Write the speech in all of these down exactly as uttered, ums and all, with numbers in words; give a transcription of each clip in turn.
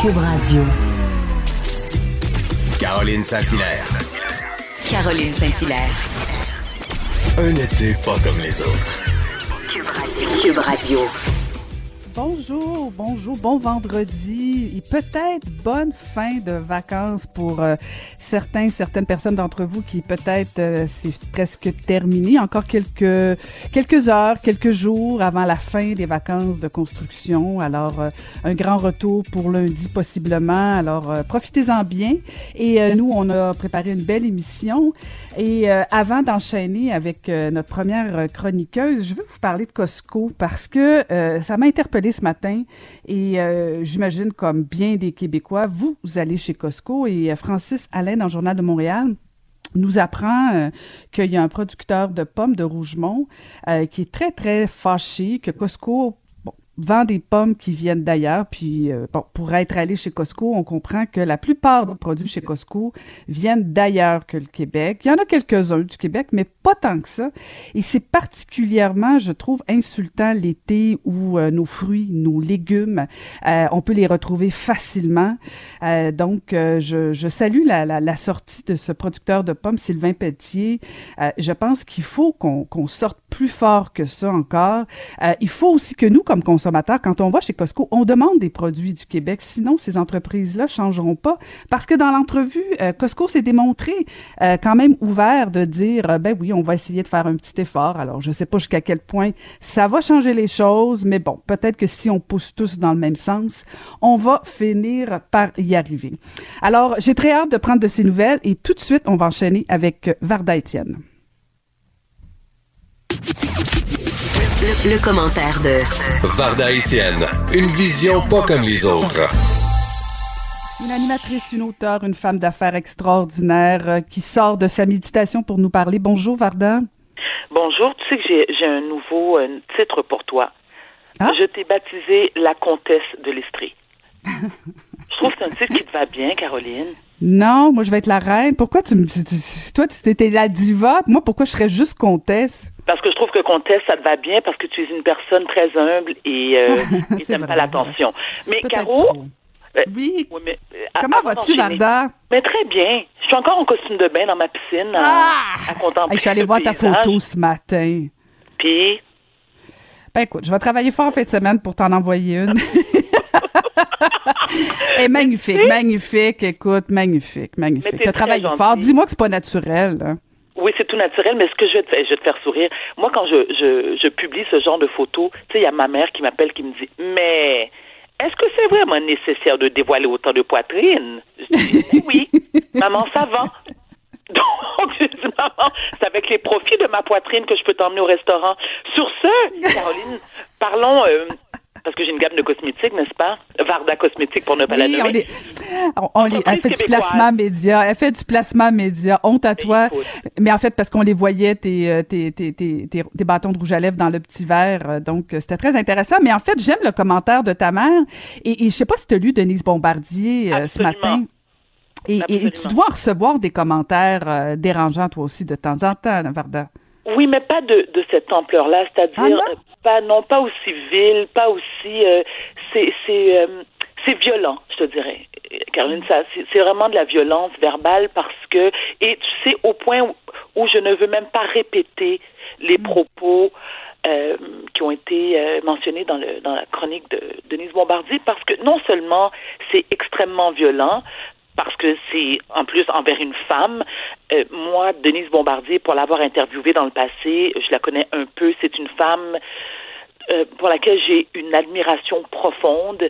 Cube Radio. Caroline Saint-Hilaire. Caroline Saint-Hilaire. Un été pas comme les autres. Cube Radio. Cube Radio. Bonjour, bonjour, bon vendredi et peut-être bonne fin de vacances pour euh, certains, certaines personnes d'entre vous qui peut-être euh, c'est presque terminé, encore quelques quelques heures, quelques jours avant la fin des vacances de construction. Alors euh, un grand retour pour lundi possiblement. Alors euh, profitez-en bien. Et euh, nous on a préparé une belle émission. Et euh, avant d'enchaîner avec euh, notre première chroniqueuse, je veux vous parler de Costco parce que euh, ça m'a interpellé ce matin et euh, j'imagine comme bien des Québécois, vous, vous allez chez Costco et Francis Alain dans le Journal de Montréal nous apprend euh, qu'il y a un producteur de pommes de Rougemont euh, qui est très, très fâché que Costco vend des pommes qui viennent d'ailleurs, puis euh, bon, pour être allé chez Costco, on comprend que la plupart des produits chez Costco viennent d'ailleurs que le Québec. Il y en a quelques-uns du Québec, mais pas tant que ça. Et c'est particulièrement, je trouve, insultant l'été où euh, nos fruits, nos légumes, euh, on peut les retrouver facilement. Euh, donc, euh, je, je salue la, la, la sortie de ce producteur de pommes, Sylvain Pelletier. Euh, je pense qu'il faut qu'on, qu'on sorte plus fort que ça encore. Euh, il faut aussi que nous, comme consommateurs, quand on va chez Costco, on demande des produits du Québec. Sinon, ces entreprises-là ne changeront pas. Parce que dans l'entrevue, euh, Costco s'est démontré euh, quand même ouvert de dire euh, « Ben oui, on va essayer de faire un petit effort. » Alors, je ne sais pas jusqu'à quel point ça va changer les choses, mais bon, peut-être que si on pousse tous dans le même sens, on va finir par y arriver. Alors, j'ai très hâte de prendre de ces nouvelles et tout de suite, on va enchaîner avec Varda Étienne. Le, le commentaire de Varda Étienne, une vision pas comme les autres. Une animatrice, une auteure, une femme d'affaires extraordinaire euh, qui sort de sa méditation pour nous parler. Bonjour Varda. Bonjour, tu sais que j'ai, j'ai un nouveau euh, titre pour toi. Ah? Je t'ai baptisé la comtesse de l'Estrie. Je trouve que c'est un titre qui te va bien, Caroline. Non, moi je vais être la reine. Pourquoi tu me tu, tu, toi tu étais la diva, moi pourquoi je serais juste comtesse? Parce que je trouve que comtesse ça te va bien parce que tu es une personne très humble et euh, tu n'aimes pas l'attention. Mais peut-être Caro, euh, oui. oui mais, euh, comment vas-tu, Varda? Mais très bien. Je suis encore en costume de bain dans ma piscine ah! à, à contempler. Hey, je suis allée voir ta photo ce matin. Puis ben écoute, je vais travailler fort en fin de semaine pour t'en envoyer une. Hey, magnifique, oui. magnifique, écoute, magnifique, magnifique. Tu as travaillé fort. Dis-moi que c'est pas naturel. Là. Oui, c'est tout naturel, mais ce que je vais te faire, je vais te faire sourire. Moi, quand je, je, je publie ce genre de photos, tu sais, il y a ma mère qui m'appelle, qui me dit « Mais est-ce que c'est vraiment nécessaire de dévoiler autant de poitrine? » Je dis « Oui, maman, ça va. » Donc, je dis « Maman, c'est avec les profits de ma poitrine que je peux t'emmener au restaurant. » Sur ce, Caroline, parlons... Euh, Parce que j'ai une gamme de cosmétiques, n'est-ce pas? Varda Cosmétiques, pour ne pas oui, la nommer. On, on les, elle fait du placement média. Elle fait du placement média. Honte à et toi. Mais en fait, parce qu'on les voyait, tes, tes, tes, tes, tes, tes bâtons de rouge à lèvres dans le petit verre. Donc, c'était très intéressant. Mais en fait, j'aime le commentaire de ta mère. Et, et je ne sais pas si tu as lu Denise Bombardier euh, ce matin. Et, et, et tu dois recevoir des commentaires euh, dérangeants, toi aussi, de temps en temps, Varda. Oui, mais pas de, de cette ampleur-là. C'est-à-dire... Ah Pas, non, pas aussi vil, pas aussi... Euh, c'est c'est, euh, c'est violent, je te dirais, Caroline. Ça, c'est, c'est vraiment de la violence verbale parce que... Et tu sais, au point où, où je ne veux même pas répéter les propos euh, qui ont été euh, mentionnés dans, le, dans la chronique de Denise Bombardier parce que non seulement c'est extrêmement violent, parce que c'est, en plus, envers une femme. Euh, moi, Denise Bombardier, pour l'avoir interviewée dans le passé, je la connais un peu, c'est une femme euh, pour laquelle j'ai une admiration profonde.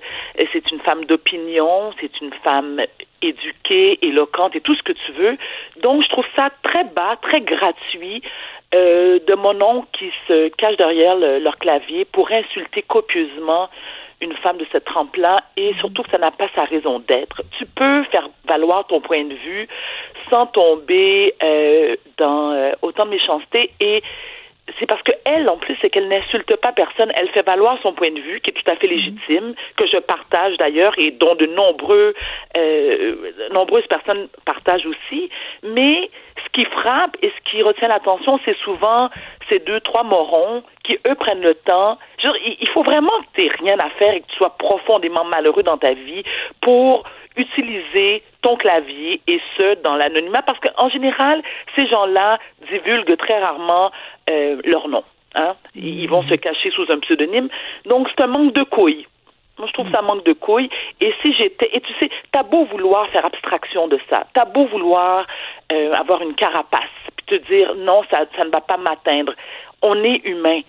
C'est une femme d'opinion, c'est une femme éduquée, éloquente et tout ce que tu veux. Donc, je trouve ça très bas, très gratuit euh, de mon oncle qui se cache derrière le, leur clavier pour insulter copieusement une femme de cette trempe-là et surtout que ça n'a pas sa raison d'être. Tu peux faire valoir ton point de vue sans tomber euh, dans euh, autant de méchanceté, et c'est parce qu'elle, en plus, c'est qu'elle n'insulte pas personne. Elle fait valoir son point de vue, qui est tout à fait légitime, que je partage d'ailleurs et dont de nombreux, euh, nombreuses personnes partagent aussi. Mais ce qui frappe et ce qui retient l'attention, c'est souvent ces deux, trois morons qui, eux, prennent le temps. Je veux dire, il faut vraiment que tu n'aies rien à faire et que tu sois profondément malheureux dans ta vie pour utiliser ton clavier, et ce, dans l'anonymat, parce qu'en général, ces gens-là divulguent très rarement euh, leur nom. Hein? Ils vont se cacher sous un pseudonyme. Donc, c'est un manque de couilles. Moi, je trouve que ça manque de couilles. Et si j'étais... Et tu sais, t'as beau vouloir faire abstraction de ça, t'as beau vouloir euh, avoir une carapace, puis te dire, non, ça, ça ne va pas m'atteindre. On est humain.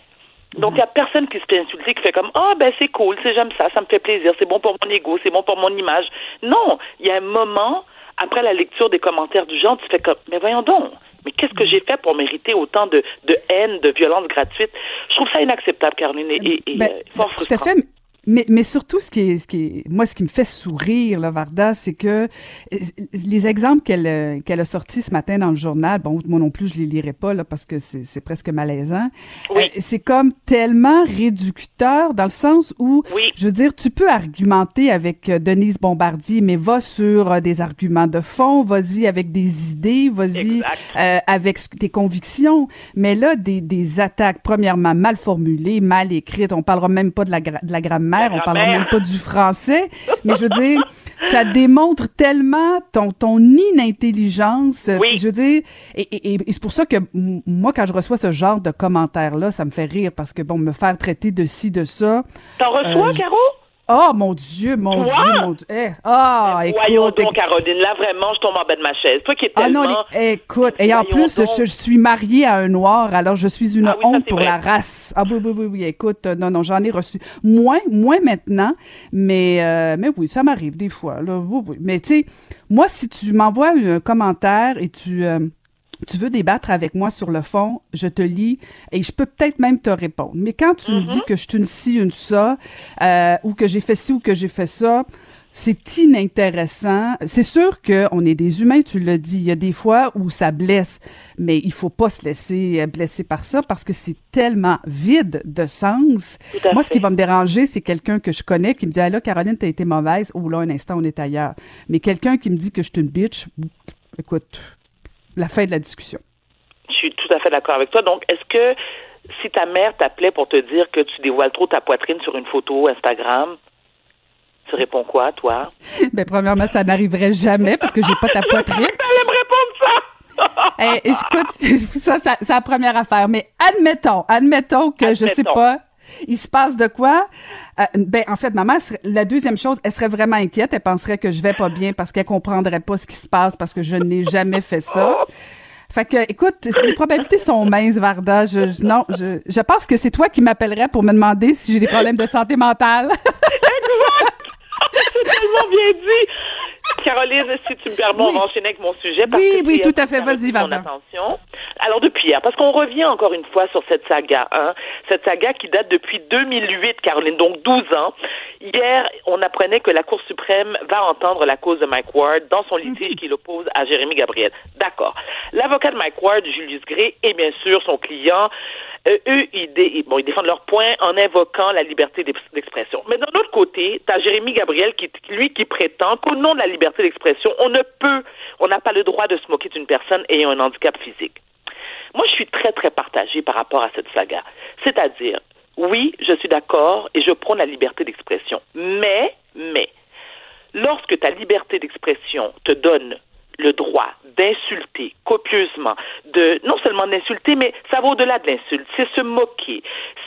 Donc, il n'y a personne qui se fait insulter, qui fait comme « Ah, oh, ben c'est cool, c'est, j'aime ça, ça me fait plaisir, c'est bon pour mon ego, c'est bon pour mon image. » Non, il y a un moment, après la lecture des commentaires du genre, tu fais comme « Mais voyons donc, mais qu'est-ce que j'ai fait pour mériter autant de, de haine, de violence gratuite? » Je trouve ça inacceptable, Caroline, et, et, ben, et fort ben, frustrant. Tout à fait. Mais, mais surtout, ce qui est, ce qui est, moi, ce qui me fait sourire, là, Varda, c'est que les exemples qu'elle, qu'elle a sortis ce matin dans le journal, bon, moi non plus, je les lirai pas, là, parce que c'est, c'est presque malaisant. Oui. Euh, c'est comme tellement réducteur dans le sens où, oui. je veux dire, tu peux argumenter avec Denise Bombardier, mais va sur euh, des arguments de fond, vas-y avec des idées, vas-y euh, avec tes convictions. Mais là, des, des attaques, premièrement, mal formulées, mal écrites, on parlera même pas de la, gra- de la grammaire. Mère, on ne parlera même pas du français, mais je veux dire, ça démontre tellement ton, ton inintelligence. Oui. Je veux dire, et, et, et c'est pour ça que m- moi, quand je reçois ce genre de commentaires-là, ça me fait rire parce que, bon, me faire traiter de ci, de ça. T'en reçois, euh, Caro? Oh, mon Dieu, mon wow! Dieu, mon Dieu. Eh, oh, écoute, voyons donc, Caroline, là, vraiment, je tombe en bas de ma chaise. Toi qui es tellement... Ah non, les... écoute, et en plus, je, je suis mariée à un Noir, alors je suis une ah oui, honte pour vrai. La race. Ah oui, oui, oui, oui, écoute, non, non, j'en ai reçu moins, moins maintenant, mais, euh, mais oui, ça m'arrive des fois, là, oui, oui. Mais tu sais, moi, si tu m'envoies un commentaire et tu... Euh, tu veux débattre avec moi sur le fond, je te lis et je peux peut-être même te répondre. Mais quand tu mm-hmm. me dis que je suis une ci, une ça, euh, ou que j'ai fait ci ou que j'ai fait ça, c'est inintéressant. C'est sûr qu'on est des humains, tu l'as dit. Il y a des fois où ça blesse, mais il faut pas se laisser blesser par ça parce que c'est tellement vide de sens. Moi, ce qui va me déranger, c'est quelqu'un que je connais qui me dit « Ah là, Caroline, t'as été mauvaise. » Oh là, un instant, on est ailleurs. Mais quelqu'un qui me dit que je suis une bitch, écoute... la fin de la discussion. Je suis tout à fait d'accord avec toi. Donc, est-ce que si ta mère t'appelait pour te dire que tu dévoiles trop ta poitrine sur une photo Instagram, tu réponds quoi, toi? Bien, premièrement, ça n'arriverait jamais parce que j'ai pas ta poitrine. T'allais me répondre ça! Hey, écoute, ça, ça, c'est la première affaire. Mais admettons, admettons que admettons. je sais pas... Il se passe de quoi? Euh, ben, en fait, ma mère, la deuxième chose, elle serait vraiment inquiète. Elle penserait que je vais pas bien parce qu'elle comprendrait pas ce qui se passe parce que je n'ai jamais fait ça. Fait que, écoute, les probabilités sont minces, Varda. Je, je, non, je, je pense que c'est toi qui m'appellerais pour me demander si j'ai des problèmes de santé mentale. Exact! C'est tellement bien dit! Caroline, si tu me permets, oui. on va enchaîner avec mon sujet. Parce oui, que oui, tout à fait. Vas-y, Varda. Alors, depuis hier, parce qu'on revient encore une fois sur cette saga, hein, cette saga qui date depuis deux mille huit, Caroline, donc douze ans. Hier, on apprenait que la Cour suprême va entendre la cause de Mike Ward dans son litige qui l'oppose à Jérémy Gabriel. D'accord. L'avocat de Mike Ward, Julius Gray, et bien sûr son client, euh, eux, ils, dé- bon, ils défendent leur point en invoquant la liberté d'expression. Mais d'un autre côté, t'as Jérémy Gabriel, qui, lui, qui prétend qu'au nom de la liberté d'expression, on ne peut, on n'a pas le droit de se moquer d'une personne ayant un handicap physique. Moi, je suis très, très partagée par rapport à cette saga. C'est-à-dire, oui, je suis d'accord et je prône la liberté d'expression. Mais, mais, lorsque ta liberté d'expression te donne le droit d'insulter copieusement, de non seulement d'insulter, mais ça va au-delà de l'insulte. C'est se moquer,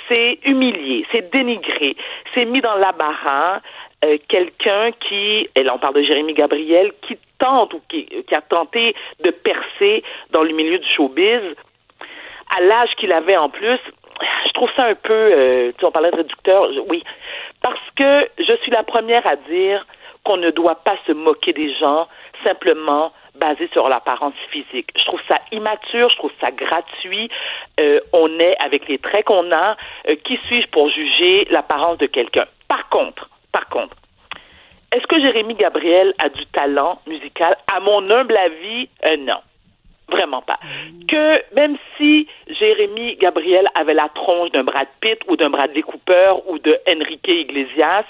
c'est humilier, c'est dénigrer, c'est mis dans l'abarin euh, quelqu'un qui, et là on parle de Jérémy Gabriel, qui tente ou qui, qui a tenté de percer dans le milieu du showbiz, à l'âge qu'il avait en plus, je trouve ça un peu, euh, tu sais, on parlait de réducteur, je, oui, parce que je suis la première à dire qu'on ne doit pas se moquer des gens simplement basé sur l'apparence physique. Je trouve ça immature, je trouve ça gratuit. Euh, on est avec les traits qu'on a. Euh, qui suis-je pour juger l'apparence de quelqu'un? Par contre, par contre, est-ce que Jérémy Gabriel a du talent musical? À mon humble avis, euh, non. Vraiment pas. Que même si Jérémy Gabriel avait la tronche d'un Brad Pitt ou d'un Bradley Cooper ou de Enrique Iglesias,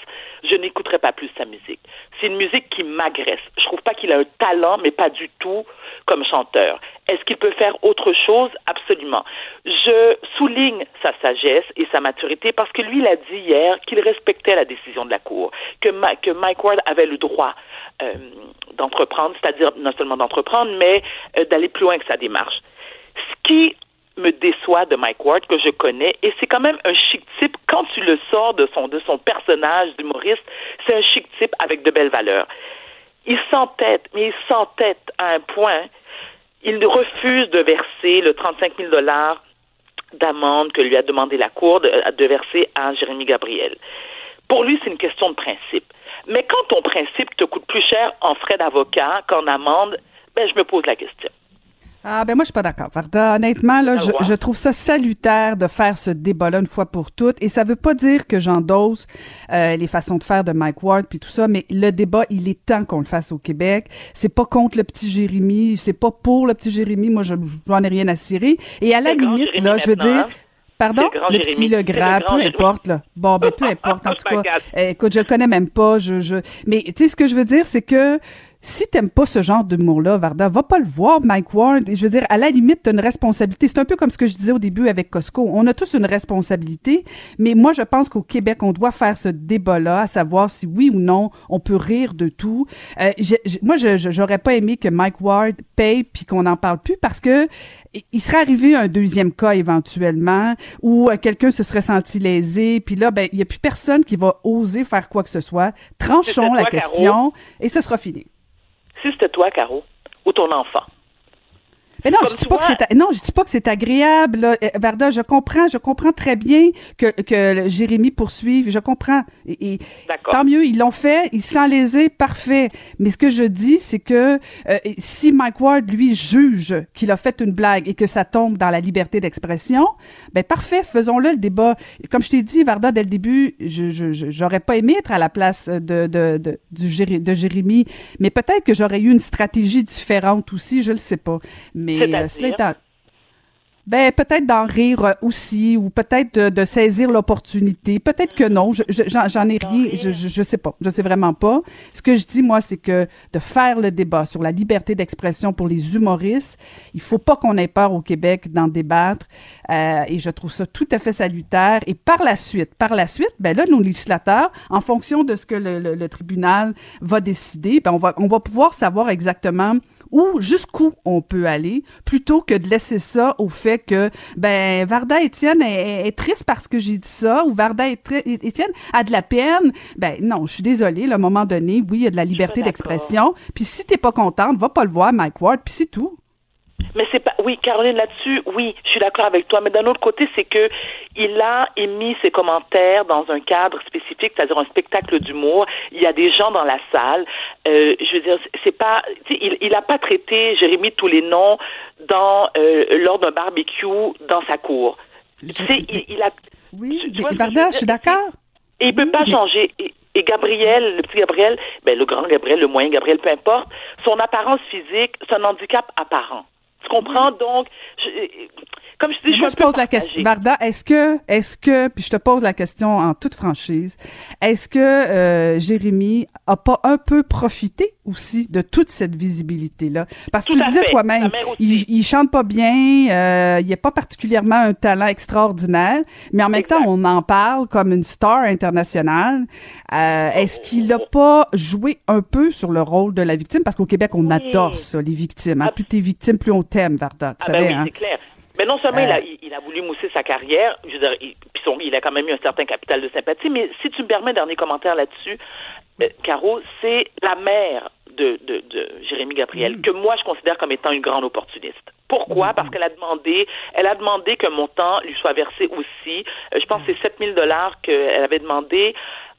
je n'écouterais pas plus sa musique. C'est une musique qui m'agresse. Je trouve pas qu'il a un talent, mais pas du tout comme chanteur. Est-ce qu'il peut faire autre chose? Absolument. Je souligne sa sagesse et sa maturité parce que lui, il a dit hier qu'il respectait la décision de la Cour, que, Ma- que Mike Ward avait le droit euh, d'entreprendre, c'est-à-dire non seulement d'entreprendre, mais euh, d'aller plus loin que sa démarche. Ce qui me déçoit de Mike Ward, que je connais, et c'est quand même un chic type, quand tu le sors de son, de son personnage d'humoriste, c'est un chic type avec de belles valeurs. Il s'entête, mais il s'entête à un point, il refuse de verser le trente-cinq mille dollars d'amende que lui a demandé la Cour de, de verser à Jérémy Gabriel. Pour lui, c'est une question de principe. Mais quand ton principe te coûte plus cher en frais d'avocat qu'en amende, ben, je me pose la question. Ah ben moi je suis pas d'accord, Varda. Honnêtement là, je, je trouve ça salutaire de faire ce débat-là une fois pour toutes, et ça veut pas dire que j'endosse euh, les façons de faire de Mike Ward puis tout ça, mais le débat il est temps qu'on le fasse au Québec. C'est pas contre le petit Jérémy, c'est pas pour le petit Jérémy. Moi je j'en ai rien à cirer. Et à la limite là, je veux dire. Pardon? Le, le petit, le grand, le grand, peu importe, là. Bon, ben, peu importe, en tout cas. Euh, écoute, je le connais même pas, je, je, mais, tu sais, ce que je veux dire, c'est que si t'aimes pas ce genre d'humour-là, Varda, va pas le voir, Mike Ward. Et je veux dire, à la limite, t'as une responsabilité. C'est un peu comme ce que je disais au début avec Costco. On a tous une responsabilité, mais moi, je pense qu'au Québec, on doit faire ce débat-là, à savoir si oui ou non, on peut rire de tout. Euh, j'ai, j'ai, moi, je, je, j'aurais pas aimé que Mike Ward paye puis qu'on n'en parle plus parce que il serait arrivé un deuxième cas éventuellement où euh, quelqu'un se serait senti lésé, puis là, ben, il n'y a plus personne qui va oser faire quoi que ce soit. Tranchons la question et ce sera fini. Si c'était toi, Caro, ou ton enfant. Mais non, je dis pas que c'est, non, je dis pas que c'est agréable, là. Varda, je comprends, je comprends très bien que, que Jérémy poursuive, je comprends. Et, et tant mieux, ils l'ont fait, ils s'en lésaient, parfait. Mais ce que je dis, c'est que euh, si Mike Ward, lui, juge qu'il a fait une blague et que ça tombe dans la liberté d'expression, ben parfait, faisons-le le débat. Comme je t'ai dit, Varda, dès le début, je, je, je j'aurais pas aimé être à la place de, de, de, du, de Jérémy, mais peut-être que j'aurais eu une stratégie différente aussi, je le sais pas. Mais C'est-à-dire? Euh, c'est à... Ben, peut-être d'en rire aussi, ou peut-être de, de saisir l'opportunité. Peut-être que non. Je, je, j'en, j'en ai rien. Je, je, je sais pas. Je sais vraiment pas. Ce que je dis, moi, c'est que de faire le débat sur la liberté d'expression pour les humoristes, il faut pas qu'on ait peur au Québec d'en débattre. Euh, et je trouve ça tout à fait salutaire. Et par la suite, par la suite, ben là, nos législateurs, en fonction de ce que le, le, le tribunal va décider, ben, on va, on va pouvoir savoir exactement ou jusqu'où on peut aller, plutôt que de laisser ça au fait que, ben, Varda Étienne est, est triste parce que j'ai dit ça, ou Varda Étienne a de la peine. Ben, non, je suis désolée, là, à un moment donné, oui, il y a de la liberté d'expression, puis si t'es pas contente, va pas le voir, Mike Ward, puis c'est tout. Mais c'est pas, oui, Caroline, là-dessus, oui, je suis d'accord avec toi, mais d'un autre côté, c'est que il a émis ses commentaires dans un cadre spécifique, c'est-à-dire un spectacle d'humour. Il y a des gens dans la salle. Euh, je veux dire, c'est pas, tu sais, il, il a pas traité Jérémy tous les noms dans euh, lors d'un barbecue dans sa cour. Tu sais, il, il a. Oui, tu, tu mais, Varda, je, je suis d'accord. Et il peut oui, pas mais... changer. Et, Et Gabriel, le petit Gabriel, ben le grand Gabriel, le moyen Gabriel, peu importe, son apparence physique, son handicap apparent. Tu comprends? Donc, je, comme je dis, je, Moi, je pose la question, Varda, est-ce que, est-ce que, puis je te pose la question en toute franchise, est-ce que euh, Jérémy a pas un peu profité aussi de toute cette visibilité-là? Parce que Tout tu disais fait. toi-même, il, il chante pas bien, euh, il a pas particulièrement un talent extraordinaire, mais en même exact. temps, on en parle comme une star internationale. Euh, est-ce qu'il a pas joué un peu sur le rôle de la victime? Parce qu'au Québec, on oui. adore ça, les victimes. Hein? Plus t'es victime, plus on t'aime, Varda. Tu ah savais, ben oui, hein? c'est clair. Mais non seulement euh... il, a, il, il a voulu mousser sa carrière, je veux dire, il, puis son, il a quand même eu un certain capital de sympathie, mais si tu me permets un dernier commentaire là-dessus, euh, Caro, c'est la mère de, de, de Jérémy Gabriel, mmh. que moi je considère comme étant une grande opportuniste. Pourquoi? Parce qu'elle a demandé, elle a demandé qu'un montant lui soit versé aussi. Euh, je pense que c'est sept mille dollars qu'elle avait demandé.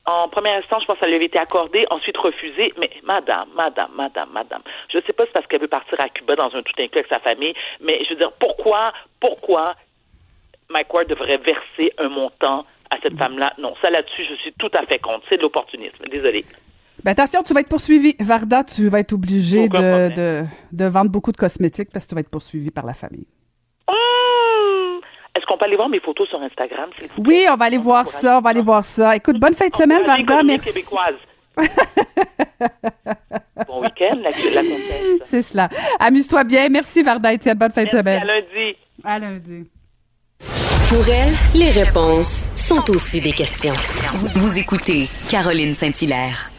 En premier instant, je pense que ça lui avait été accordé, ensuite refusé. Mais madame, madame, madame, madame, je ne sais pas si c'est parce qu'elle veut partir à Cuba dans un tout inclus avec sa famille, mais je veux dire, pourquoi, pourquoi Mike Ward devrait verser un montant à cette femme-là. Non, ça là-dessus, je suis tout à fait contre. C'est de l'opportunisme. Désolée. Ben attention, tu vas être poursuivi. Varda, tu vas être obligée de, de, de vendre beaucoup de cosmétiques parce que tu vas être poursuivi par la famille. Est-ce qu'on peut aller voir mes photos sur Instagram? S'il vous plaît? Oui, on va aller on voir ça, on va aller voir ça. Écoute, bonne fin de semaine, Varda, merci. Québécoise. Bon week-end, la, la comtesse. C'est cela. Amuse-toi bien. Merci, Varda Étienne. Bonne fin merci de semaine. À lundi. À lundi. Pour elle, les réponses sont aussi des questions. Vous, vous écoutez Caroline Saint-Hilaire.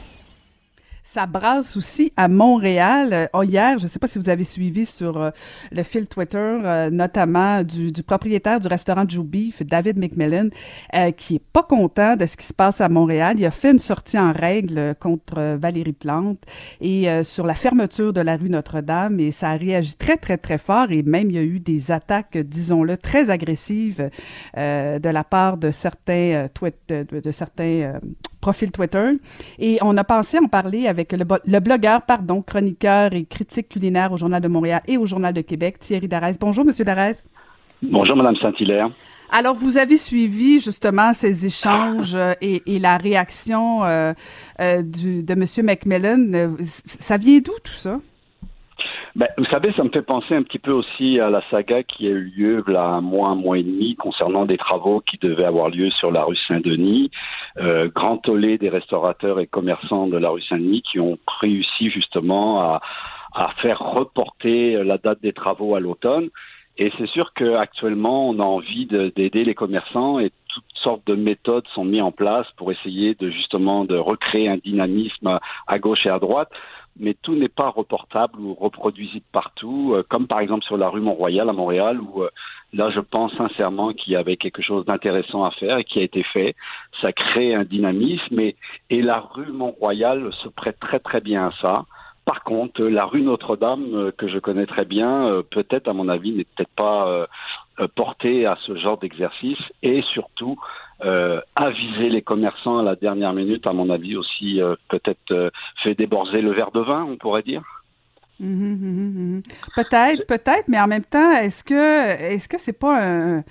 Ça brasse aussi à Montréal. Oh, hier, je ne sais pas si vous avez suivi sur euh, le fil Twitter, euh, notamment du, du propriétaire du restaurant Joe Beef, David McMillan, euh, qui n'est pas content de ce qui se passe à Montréal. Il a fait une sortie en règle contre Valérie Plante et euh, sur la fermeture de la rue Notre-Dame. Et ça a réagi très, très, très fort. Et même, il y a eu des attaques, disons-le, très agressives euh, de la part de certains, euh, tweet, de, de certains euh, profils Twitter. Et on a pensé en parler avec avec le, le blogueur, pardon, chroniqueur et critique culinaire au Journal de Montréal et au Journal de Québec, Thierry Daraize. Bonjour, M. Daraize. Bonjour, Mme Saint-Hilaire. Alors, vous avez suivi justement ces échanges et, et la réaction euh, euh, du, de M. McMillan. Ça vient d'où, tout ça? Ben, vous savez, ça me fait penser un petit peu aussi à la saga qui a eu lieu il y a un mois, un mois et demi, concernant des travaux qui devaient avoir lieu sur la rue Saint-Denis. Euh, grand tollé des restaurateurs et commerçants de la rue Saint-Denis qui ont réussi justement à, à faire reporter la date des travaux à l'automne. Et c'est sûr qu'actuellement, on a envie de, d'aider les commerçants et toutes sortes de méthodes sont mises en place pour essayer de justement de recréer un dynamisme à gauche et à droite. Mais tout n'est pas reportable ou reproduisible partout, euh, comme par exemple sur la rue Mont-Royal à Montréal, où euh, là, je pense sincèrement qu'il y avait quelque chose d'intéressant à faire et qui a été fait. Ça crée un dynamisme et, et la rue Mont-Royal se prête très, très bien à ça. Par contre, la rue Notre-Dame, euh, que je connais très bien, euh, peut-être, à mon avis, n'est peut-être pas euh, portée à ce genre d'exercice et surtout... Euh, aviser les commerçants à la dernière minute, à mon avis aussi, euh, peut-être euh, fait déborder le verre de vin, on pourrait dire. Mmh, mmh, mmh. Peut-être, peut-être, mais en même temps, est-ce que, est-ce que c'est pas un...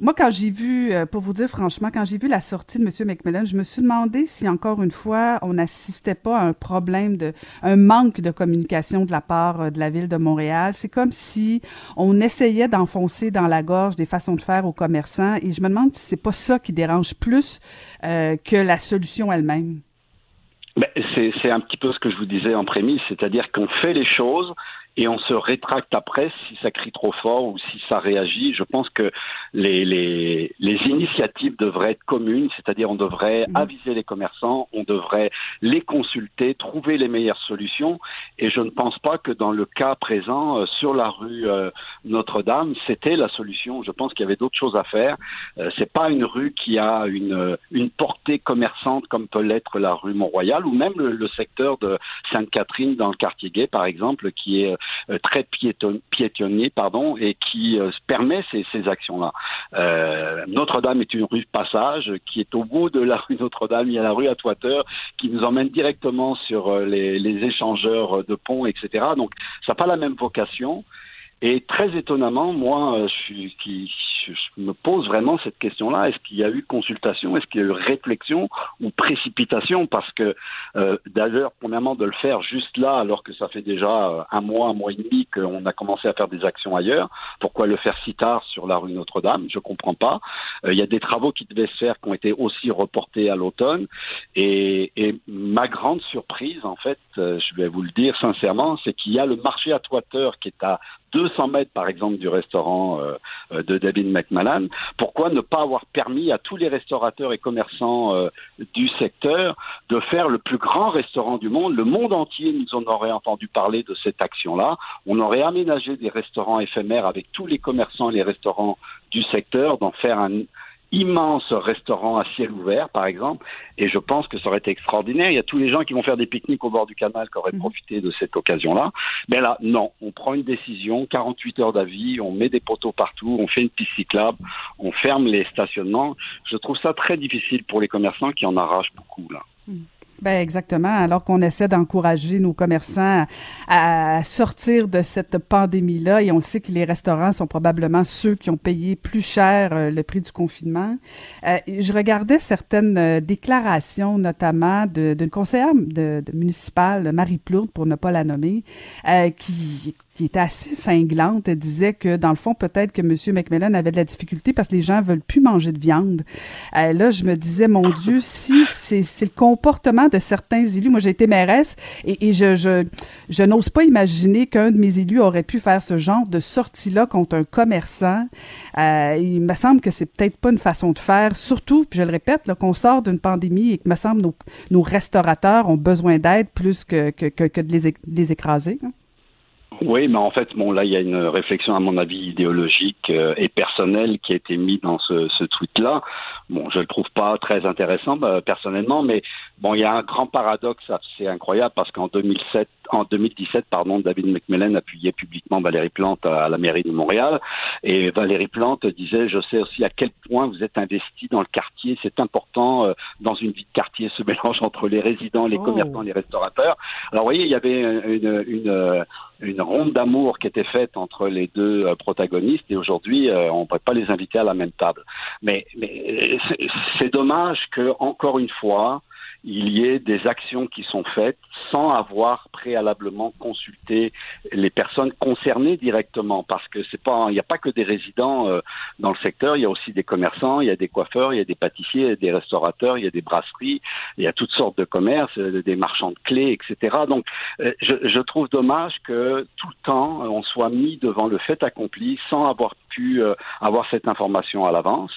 Moi, quand j'ai vu, pour vous dire franchement, quand j'ai vu la sortie de M. McMillan, je me suis demandé si, encore une fois, on n'assistait pas à un problème, de, un manque de communication de la part de la Ville de Montréal. C'est comme si on essayait d'enfoncer dans la gorge des façons de faire aux commerçants et je me demande si c'est pas ça qui dérange plus euh, que la solution elle-même. Ben, c'est, c'est un petit peu ce que je vous disais en prémisse, c'est-à-dire qu'on fait les choses... Et on se rétracte après si ça crie trop fort ou si ça réagit. Je pense que les, les, les initiatives devraient être communes, c'est-à-dire on devrait mmh. aviser les commerçants, on devrait les consulter, trouver les meilleures solutions. Et je ne pense pas que dans le cas présent, euh, sur la rue euh, Notre-Dame, c'était la solution. Je pense qu'il y avait d'autres choses à faire. Euh, c'est pas une rue qui a une, une portée commerçante comme peut l'être la rue Mont-Royal ou même le, le secteur de Sainte-Catherine dans le quartier gay, par exemple, qui est très piéton, piétonnier pardon, et qui euh, permet ces, ces actions-là. Euh, Notre-Dame est une rue de passage qui est au bout de la rue Notre-Dame. Il y a la rue Atwater qui nous emmène directement sur euh, les, les échangeurs de ponts, et cetera. Donc, ça n'a pas la même vocation. Et très étonnamment, moi, je, suis, qui, je me pose vraiment cette question-là. Est-ce qu'il y a eu consultation? Est-ce qu'il y a eu réflexion ou précipitation? Parce que, euh, d'ailleurs, premièrement, de le faire juste là, alors que ça fait déjà un mois, un mois et demi qu'on a commencé à faire des actions ailleurs, pourquoi le faire si tard sur la rue Notre-Dame? Je comprends pas. Euh, il y a des travaux qui devaient se faire qui ont été aussi reportés à l'automne. Et, et ma grande surprise, en fait, euh, je vais vous le dire sincèrement, c'est qu'il y a le marché Atwater qui est à deux cents mètres, par exemple, du restaurant euh, de David McMillan. Pourquoi ne pas avoir permis à tous les restaurateurs et commerçants euh, du secteur de faire le plus grand restaurant du monde? Le monde entier nous en aurait entendu parler de cette action-là. On aurait aménagé des restaurants éphémères avec tous les commerçants et les restaurants du secteur, d'en faire un immense restaurant à ciel ouvert, par exemple, et je pense que ça aurait été extraordinaire. Il y a tous les gens qui vont faire des pique-niques au bord du canal qui auraient mmh. profité de cette occasion-là. Mais là, non, on prend une décision, quarante-huit heures d'avis, on met des poteaux partout, on fait une piste cyclable, on ferme les stationnements. Je trouve ça très difficile pour les commerçants qui en arrachent beaucoup, là. Mmh. Ben exactement. Alors qu'on essaie d'encourager nos commerçants à sortir de cette pandémie-là, et on le sait que les restaurants sont probablement ceux qui ont payé plus cher le prix du confinement. Euh, je regardais certaines déclarations, notamment de, d'une conseillère de, de municipale, Marie Plourde, pour ne pas la nommer, euh, qui... qui était assez cinglante. Elle disait que, dans le fond, peut-être que M. McMillan avait de la difficulté parce que les gens veulent plus manger de viande. Euh, là, je me disais, mon Dieu, si c'est, c'est le comportement de certains élus. Moi, j'ai été mairesse et, et je, je, je n'ose pas imaginer qu'un de mes élus aurait pu faire ce genre de sortie-là contre un commerçant. Euh, il me semble que c'est peut-être pas une façon de faire. Surtout, puis je le répète, là, qu'on sort d'une pandémie et que, me semble, nos, nos restaurateurs ont besoin d'aide plus que, que, que, que de les, de les écraser, hein. Oui, mais en fait, bon, là, il y a une réflexion, à mon avis, idéologique euh, et personnelle qui a été mise dans ce, ce tweet-là. Bon, je le trouve pas très intéressant, bah, personnellement, mais bon, il y a un grand paradoxe, c'est incroyable, parce qu'en deux mille sept, en deux mille dix-sept, pardon, David McMillan appuyait publiquement Valérie Plante à la mairie de Montréal, et Valérie Plante disait, je sais aussi à quel point vous êtes investi dans le quartier, c'est important euh, dans une vie de quartier, ce mélange entre les résidents, les oh. commerçants, les restaurateurs. Alors, vous voyez, il y avait une, une, une ronde d'amour qui était faite entre les deux protagonistes, et aujourd'hui, euh, on ne peut pas les inviter à la même table. Mais, mais c'est, c'est dommage que, encore une fois, il y ait des actions qui sont faites sans avoir préalablement consulté les personnes concernées directement, parce que c'est pas, il n'y a pas que des résidents euh, dans le secteur, il y a aussi des commerçants, il y a des coiffeurs, il y a des pâtissiers, il y a des restaurateurs, il y a des brasseries, il y a toutes sortes de commerces, des marchands de clés, et cetera. Donc, euh, je, je trouve dommage que tout le temps, on soit mis devant le fait accompli sans avoir pu euh, avoir cette information à l'avance.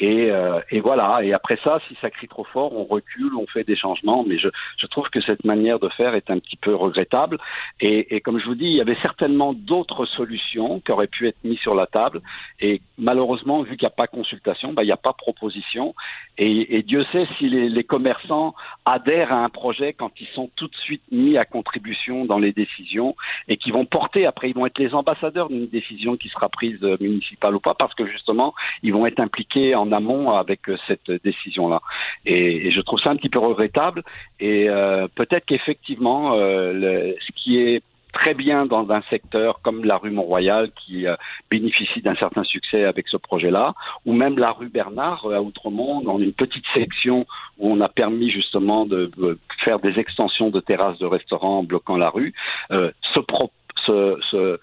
Et, euh, et voilà. Et après ça, si ça crie trop fort, on recule, on fait des changements. Mais je, je trouve que cette manière de faire est un petit peu regrettable. Et, et comme je vous dis, il y avait certainement d'autres solutions qui auraient pu être mises sur la table. Et malheureusement, vu qu'il n'y a pas consultation, bah, il n'y a pas proposition. Et, et Dieu sait si les, les commerçants adhèrent à un projet quand ils sont tout de suite mis à contribution dans les décisions et qui vont porter. Après, ils vont être les ambassadeurs d'une décision qui sera prise municipale ou pas, parce que justement, ils vont être impliqués en amont avec cette décision-là. Et, et je trouve ça un petit peu regrettable. Et euh, peut-être qu'effectivement, euh, le, ce qui est très bien dans un secteur comme la rue Mont-Royal qui euh, bénéficie d'un certain succès avec ce projet-là, ou même la rue Bernard euh, à Outremont, dans une petite section où on a permis justement de euh, faire des extensions de terrasses de restaurants en bloquant la rue, euh, se propose Se, se,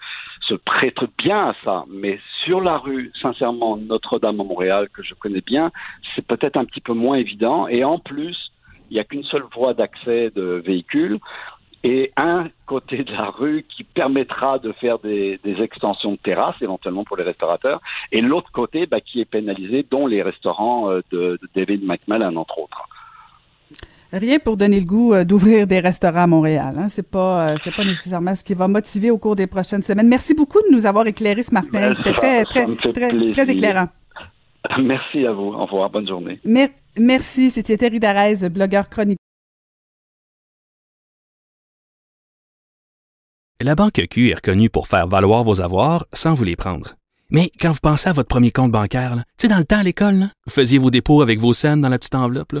se prête bien à ça, mais sur la rue, sincèrement, Notre-Dame à Montréal, que je connais bien, c'est peut-être un petit peu moins évident, et en plus, il n'y a qu'une seule voie d'accès de véhicules, et un côté de la rue qui permettra de faire des, des extensions de terrasses, éventuellement pour les restaurateurs, et l'autre côté bah, qui est pénalisé, dont les restaurants de, de David McMillan, entre autres. Rien pour donner le goût d'ouvrir des restaurants à Montréal, hein. C'est pas, c'est pas nécessairement ce qui va motiver au cours des prochaines semaines. Merci beaucoup de nous avoir éclairé ce matin. C'était très, très, très, très éclairant. Merci à vous. Au revoir. Bonne journée. Mer- Merci. C'était Thierry Daraize, blogueur chronique. La Banque Q est reconnue pour faire valoir vos avoirs sans vous les prendre. Mais quand vous pensez à votre premier compte bancaire, tu sais, dans le temps à l'école, là, vous faisiez vos dépôts avec vos cents dans la petite enveloppe, là.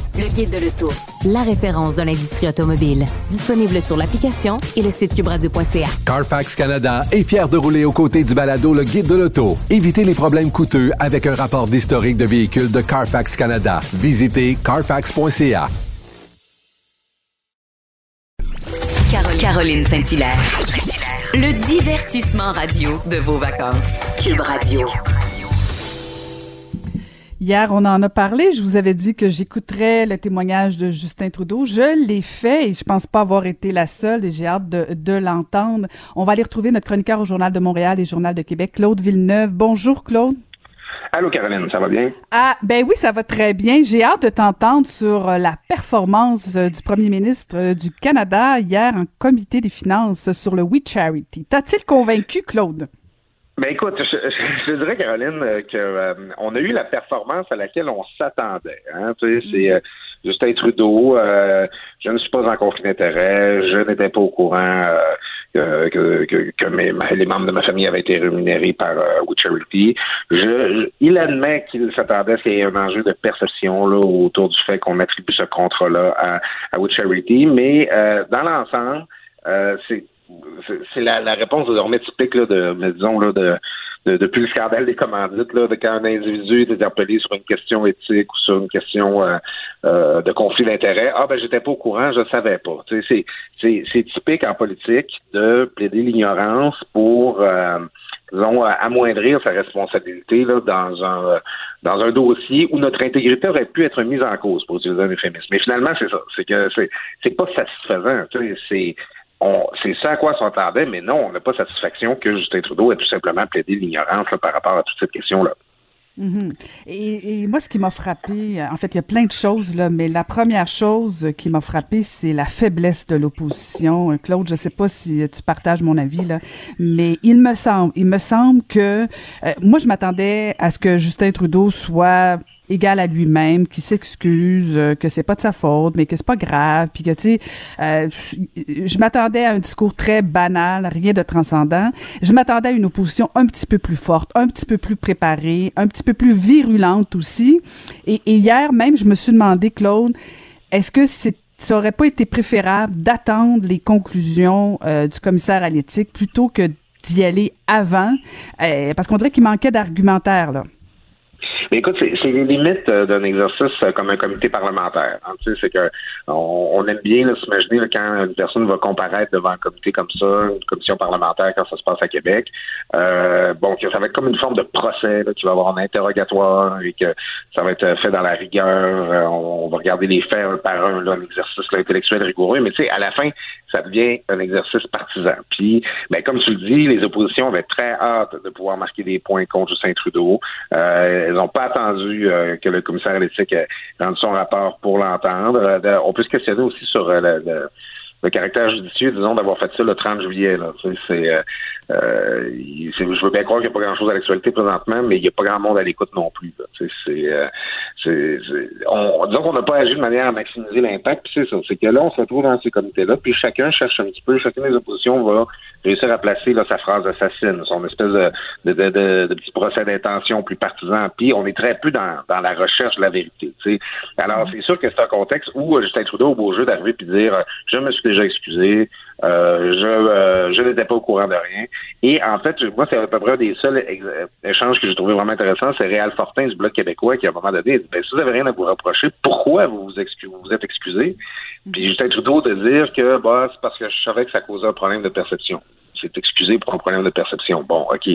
Le Guide de l'Auto, la référence de l'industrie automobile. Disponible sur l'application et le site cube radio point c a. Carfax Canada est fier de rouler aux côtés du balado Le Guide de l'Auto. Évitez les problèmes coûteux avec un rapport d'historique de véhicules de Carfax Canada. Visitez carfax point c a. Caroline Saint-Hilaire. Le divertissement radio de vos vacances. Cube Radio. Hier, on en a parlé. Je vous avais dit que j'écouterais le témoignage de Justin Trudeau. Je l'ai fait et je pense pas avoir été la seule et j'ai hâte de, de l'entendre. On va aller retrouver notre chroniqueur au Journal de Montréal et Journal de Québec, Claude Villeneuve. Bonjour, Claude. Allô Caroline, ça va bien? Ah ben oui, ça va très bien. J'ai hâte de t'entendre sur la performance du premier ministre du Canada hier en comité des finances sur le We Charity. T'a-t-il convaincu, Claude? Ben écoute, je, je, je dirais, Caroline, que euh, on a eu la performance à laquelle on s'attendait. Hein? Tu sais, c'est euh, Justin Trudeau, euh, je ne suis pas en conflit d'intérêt, je n'étais pas au courant euh, que, que, que, que mes, les membres de ma famille avaient été rémunérés par euh, We Charity. Je, je, il admet qu'il s'attendait à ce qu'il y ait un enjeu de perception là, autour du fait qu'on attribue ce contrat-là à, à We Charity, mais euh, dans l'ensemble, euh, c'est C'est la, la réponse désormais typique là, de, mais disons, là, de, de, depuis le scandale des commandites, là, de quand un individu est interpellé sur une question éthique ou sur une question euh, euh, de conflit d'intérêts. Ah ben j'étais pas au courant, je savais pas. Tu sais, c'est, c'est, c'est typique en politique de plaider l'ignorance pour euh, disons, amoindrir sa responsabilité là, dans un dans un dossier où notre intégrité aurait pu être mise en cause, pour utiliser un euphémisme. Mais finalement, c'est ça. C'est que c'est, c'est pas satisfaisant. Tu sais, c'est On, c'est ça à quoi s'entendait, mais non, on n'a pas satisfaction que Justin Trudeau ait tout simplement plaidé l'ignorance là, par rapport à toute cette question-là. Mm-hmm. Et, et moi, ce qui m'a frappé, en fait, il y a plein de choses, là, mais la première chose qui m'a frappé, c'est la faiblesse de l'opposition. Claude, je ne sais pas si tu partages mon avis, là, mais il me semble, il me semble que... Euh, moi, je m'attendais à ce que Justin Trudeau soit... égal à lui-même, qui s'excuse, que c'est pas de sa faute, mais que c'est pas grave, puis que, tu sais, euh, je m'attendais à un discours très banal, rien de transcendant. Je m'attendais à une opposition un petit peu plus forte, un petit peu plus préparée, un petit peu plus virulente aussi. Et, et hier même, je me suis demandé, Claude, est-ce que c'est ça aurait pas été préférable d'attendre les conclusions euh, du commissaire à l'éthique plutôt que d'y aller avant? Euh, parce qu'on dirait qu'il manquait d'argumentaire, là. Mais écoute, c'est, c'est les limites d'un exercice comme un comité parlementaire. Hein, tu sais, c'est que on, on aime bien là, s'imaginer là, quand une personne va comparaître devant un comité comme ça, une commission parlementaire quand ça se passe à Québec. Euh, bon, que ça va être comme une forme de procès, là, qu'il va y avoir un interrogatoire et que ça va être fait dans la rigueur. On, on va regarder les faits un par un, là, un exercice là, intellectuel rigoureux. Mais tu sais, à la fin, ça devient un exercice partisan. Puis, ben comme tu le dis, les oppositions avaient très hâte de pouvoir marquer des points contre Justin Trudeau. Euh, elles n'ont pas attendu euh, que le commissaire à l'éthique ait rendu son rapport pour l'entendre. Euh, on peut se questionner aussi sur euh, le, le, le caractère judicieux, disons, d'avoir fait ça le trente juillet. Là. Tu sais, c'est, euh, euh, c'est, je veux bien croire qu'il n'y a pas grand-chose à l'actualité présentement, mais il n'y a pas grand monde à l'écoute non plus. Là. Tu sais, c'est, euh, c'est, c'est, on, disons qu'on n'a pas agi de manière à maximiser l'impact. Puis c'est ça, c'est que là, on se retrouve dans ces comités-là, puis chacun cherche un petit peu, chacune des oppositions va réussir à placer là, sa phrase assassine, son espèce de, de, de, de, de petit procès d'intention plus partisan. Puis on est très peu dans, dans la recherche de la vérité. Tu sais. Alors, c'est sûr que c'est un contexte où euh, Justin Trudeau, au beau jeu, d'arriver puis dire euh, « Je me suis déjà excusé, euh, je, euh, je n'étais pas au courant de rien. » Et en fait, moi, c'est à peu près un des seuls ex- échanges que j'ai trouvé vraiment intéressant. C'est Rhéal Fortin du Bloc québécois qui, à un moment donné, dit « Ben, si vous n'avez rien à vous reprocher, pourquoi vous vous, excu- vous, vous êtes excusé? » Puis Justin Trudeau de dire que bah, c'est parce que je savais que ça causait un problème de perception. C'est excusé pour un problème de perception. Bon, OK.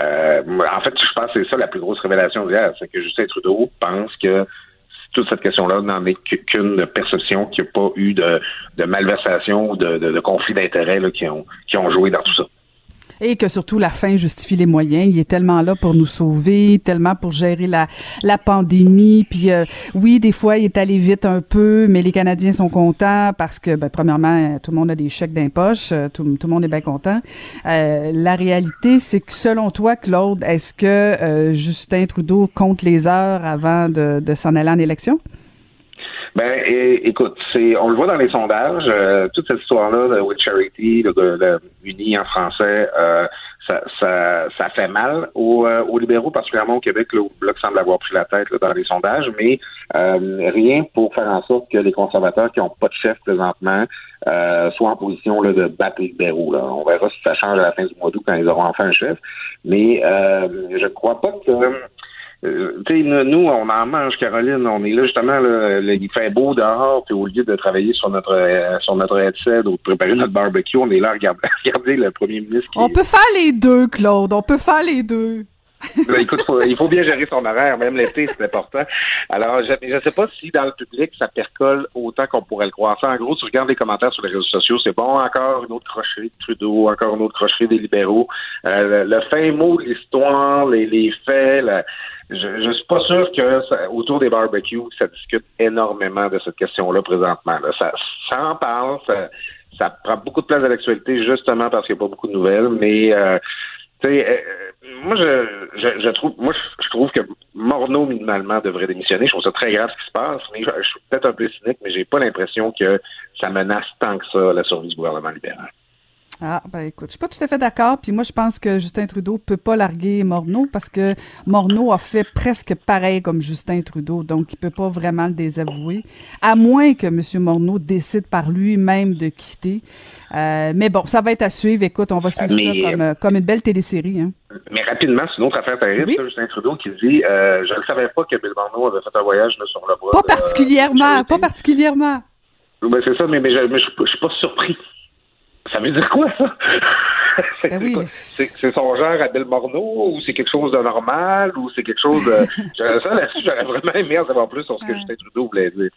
Euh, en fait, je pense que c'est ça la plus grosse révélation d'hier, c'est que Justin Trudeau pense que toute cette question-là n'en est qu'une perception, qu'il n'y a pas eu de, de malversation ou de, de, de conflit d'intérêts là, qui, ont, qui ont joué dans tout ça. Et que surtout, la fin justifie les moyens. Il est tellement là pour nous sauver, tellement pour gérer la, la pandémie. Puis euh, oui, des fois, il est allé vite un peu, mais les Canadiens sont contents parce que, ben, premièrement, tout le monde a des chèques dans les poches, tout, tout le monde est bien content. Euh, la réalité, c'est que selon toi, Claude, est-ce que euh, Justin Trudeau compte les heures avant de, de s'en aller en élection? Ben, et, écoute, c'est, on le voit dans les sondages, euh, toute cette histoire-là de We Charity, de, de, de Uni en français, euh, ça, ça, ça fait mal aux, euh, aux libéraux, particulièrement au Québec, là, où le Bloc semble avoir pris la tête là, dans les sondages, mais euh, rien pour faire en sorte que les conservateurs qui n'ont pas de chef présentement euh, soient en position là, de battre les libéraux. Là. On verra si ça change à la fin du mois d'août quand ils auront enfin un chef, mais euh, je ne crois pas que... Euh, Euh, tu sais, nous, on en mange, Caroline. On est là, justement, là, le, il fait beau dehors, puis au lieu de travailler sur notre euh, sur notre headset ou de préparer notre barbecue, on est là à regarder, regarder le premier ministre. Qui on est... peut faire les deux, Claude. On peut faire les deux. Là, écoute, faut, il faut bien gérer son horaire, même l'été, c'est important. Alors, je ne sais pas si dans le public, ça percole autant qu'on pourrait le croire. Enfin, en gros, tu regardes les commentaires sur les réseaux sociaux, c'est bon, encore une autre crochée de Trudeau, encore une autre crochée des libéraux. Euh, le, le fin mot de l'histoire, les, les faits, la, je ne suis pas sûr que ça, autour des barbecues, ça discute énormément de cette question-là présentement. Là. Ça, ça en parle, ça, ça prend beaucoup de place à l'actualité, justement parce qu'il n'y a pas beaucoup de nouvelles, mais... Euh, Euh, moi, je, je, je trouve, moi, je, je trouve que Morneau, minimalement, devrait démissionner. Je trouve ça très grave ce qui se passe, mais je, je suis peut-être un peu cynique, mais j'ai pas l'impression que ça menace tant que ça la survie du gouvernement libéral. Ah, ben écoute, je suis pas tout à fait d'accord, puis moi, je pense que Justin Trudeau peut pas larguer Morneau parce que Morneau a fait presque pareil comme Justin Trudeau, donc il peut pas vraiment le désavouer, à moins que M. Morneau décide par lui-même de quitter. Euh, mais bon, ça va être à suivre. Écoute, on va suivre mais, ça comme, comme une belle télésérie. Hein. Mais rapidement, c'est une autre affaire terrible, oui? Ça, Justin Trudeau qui dit euh, « Je ne savais pas que Bill Morneau avait fait un voyage là, sur le bois. » Pas de, particulièrement, de pas particulièrement. Ben, c'est ça, mais, mais je ne suis pas surpris. Ça veut dire quoi, ça? c'est, ben oui, quoi? C'est, c'est son genre à Bill Morneau, ou c'est quelque chose de normal, ou c'est quelque chose de... ça, là-dessus, j'aurais vraiment aimé en savoir plus sur ce que ouais. Justin Trudeau voulait dire.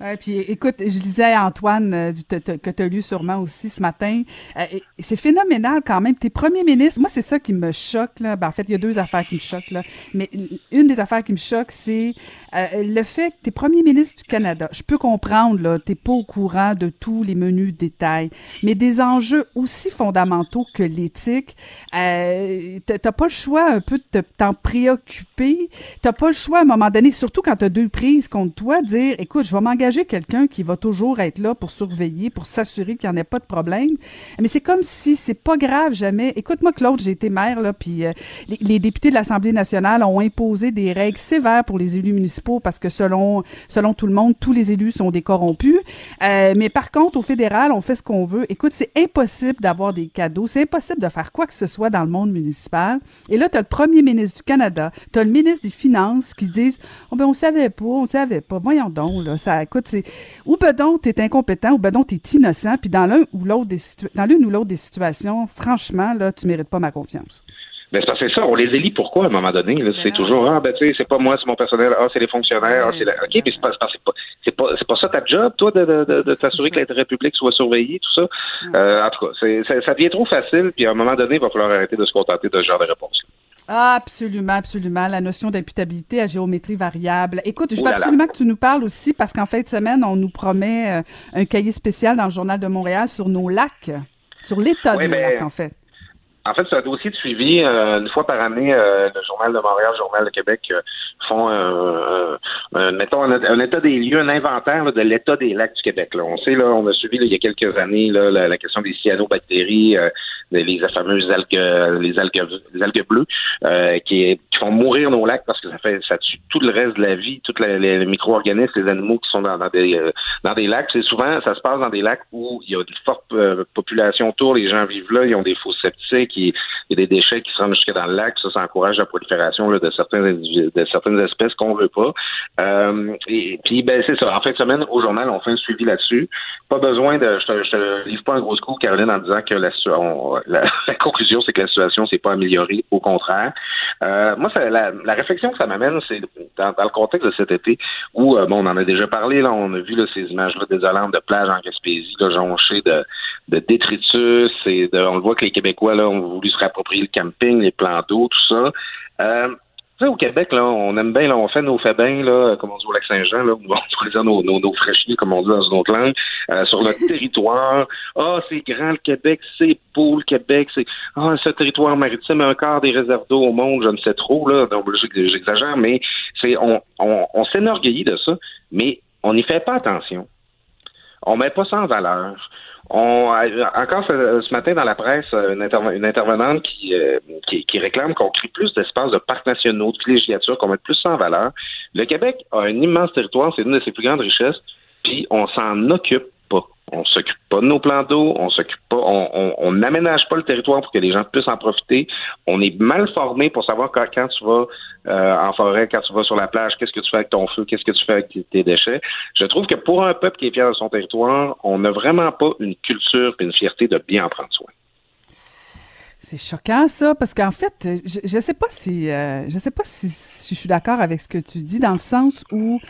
Ouais, puis écoute, je disais à Antoine, euh, te, te, que tu as lu sûrement aussi ce matin, euh, c'est phénoménal quand même. T'es premier ministre, moi c'est ça qui me choque, là. Ben, en fait, il y a deux affaires qui me choquent, là. Mais une des affaires qui me choque, c'est euh, le fait que t'es premier ministre du Canada. Je peux comprendre, là, t'es pas au courant de tous les menus détails, mais des enjeux aussi fondamentaux que l'éthique, euh, t'as pas le choix un peu de t'en préoccuper. T'as pas le choix à un moment donné, surtout quand t'as deux prises contre toi, dire, écoute, je vais m'engager quelqu'un qui va toujours être là pour surveiller, pour s'assurer qu'il n'y en ait pas de problème. Mais c'est comme si c'est pas grave jamais. Écoute-moi, Claude, j'ai été maire, là, puis euh, les, les députés de l'Assemblée nationale ont imposé des règles sévères pour les élus municipaux parce que selon selon tout le monde, tous les élus sont des corrompus. Euh, mais par contre, au fédéral, on fait ce qu'on veut. Écoute, c'est impossible d'avoir des cadeaux. C'est impossible de faire quoi que ce soit dans le monde municipal. Et là, t'as le premier ministre du Canada, t'as le ministre des Finances qui disent « Oh ben, on savait pas, on savait pas. Voyons donc, là, ça... » Écoute, c'est ou ben donc t'es incompétent, ou ben donc t'es innocent, puis dans l'un ou l'autre des situa- dans l'une ou l'autre des situations, franchement, là, tu mérites pas ma confiance. Mais c'est parce que c'est ça, on les élit pourquoi à un moment donné? Là, c'est ouais. toujours ah ben tu sais, c'est pas moi, c'est mon personnel, ah c'est les fonctionnaires, ouais. ah c'est la... OK, mais c'est pas c'est pas c'est pas c'est pas ça ta job, toi, de, de, de, de t'assurer que l'intérêt public soit surveillé, tout ça. Ouais. Euh, en tout cas, c'est, ça, ça devient trop facile, puis à un moment donné, il va falloir arrêter de se contenter de ce genre de réponse. Ah, absolument, absolument. La notion d'imputabilité à géométrie variable. Écoute, je veux Oulala. absolument que tu nous parles aussi parce qu'en fin de semaine, on nous promet un cahier spécial dans le Journal de Montréal sur nos lacs, sur l'état oui, de nos ben... lacs, en fait. En fait, c'est un dossier de suivi. Euh, une fois par année, euh, le Journal de Montréal, le Journal de Québec euh, font, euh, euh, mettons, un, un état des lieux, un inventaire là, de l'état des lacs du Québec. Là. On sait, là, on a suivi là, il y a quelques années là, la, la question des cyanobactéries, euh, les, les fameuses algues, les algues, les algues bleues, euh, qui, qui font mourir nos lacs parce que ça fait, ça tue tout le reste de la vie, tous les micro-organismes, les animaux qui sont dans, dans des, euh, dans des lacs. C'est souvent, ça se passe dans des lacs où il y a une forte euh, population autour, les gens vivent là, ils ont des fosses septiques. Il y a des déchets qui se rendent jusque dans le lac. Ça, ça encourage la prolifération là, de, certains, de certaines espèces qu'on veut pas. Euh, et puis, ben c'est ça. En fin de semaine, au journal, on fait un suivi là-dessus. Pas besoin de... Je te, je te livre pas un gros coup, Caroline, en disant que la, on, la, la conclusion, c'est que la situation s'est pas améliorée. Au contraire. Euh, moi, ça, la, la réflexion que ça m'amène, c'est dans, dans le contexte de cet été où, euh, bon, on en a déjà parlé, là, on a vu là, ces images-là désolantes de plages en Gaspésie, là, jonchées de, de détritus. Et de, on le voit que les Québécois, là, ont voulu se réapproprier le camping, les plans d'eau, tout ça. Euh, tu sais, au Québec, là, on aime bien, là, on fait nos fabains, là, comme on dit au Lac-Saint-Jean, là, on dit nos, nos, nos fraîchis, comme on dit dans une autre langue, euh, sur notre territoire. Ah, oh, c'est grand, le Québec, c'est beau, le Québec, c'est... Ah, oh, ce territoire maritime, un quart des réserves d'eau au monde, je ne sais trop, là, donc j'exagère, mais c'est, on, on, on s'énorgueillit de ça, mais on n'y fait pas attention. On met pas ça en valeur. On, encore ce, ce matin dans la presse, une, interve- une intervenante qui, euh, qui, qui réclame qu'on crée plus d'espaces de parcs nationaux, de villégiatures, qu'on mette plus ça en valeur. Le Québec a un immense territoire, c'est une de ses plus grandes richesses, puis on s'en occupe pas. On s'occupe pas de nos plans d'eau, on s'occupe pas, on, on, on n'aménage pas le territoire pour que les gens puissent en profiter. On est mal formé pour savoir quand, quand tu vas euh, en forêt, quand tu vas sur la plage, qu'est-ce que tu fais avec ton feu, qu'est-ce que tu fais avec tes déchets. Je trouve que pour un peuple qui est fier de son territoire, on n'a vraiment pas une culture et une fierté de bien en prendre soin. C'est choquant, ça, parce qu'en fait, je ne je sais pas si, euh, je, sais pas si, si je suis d'accord avec ce que tu dis, dans le sens où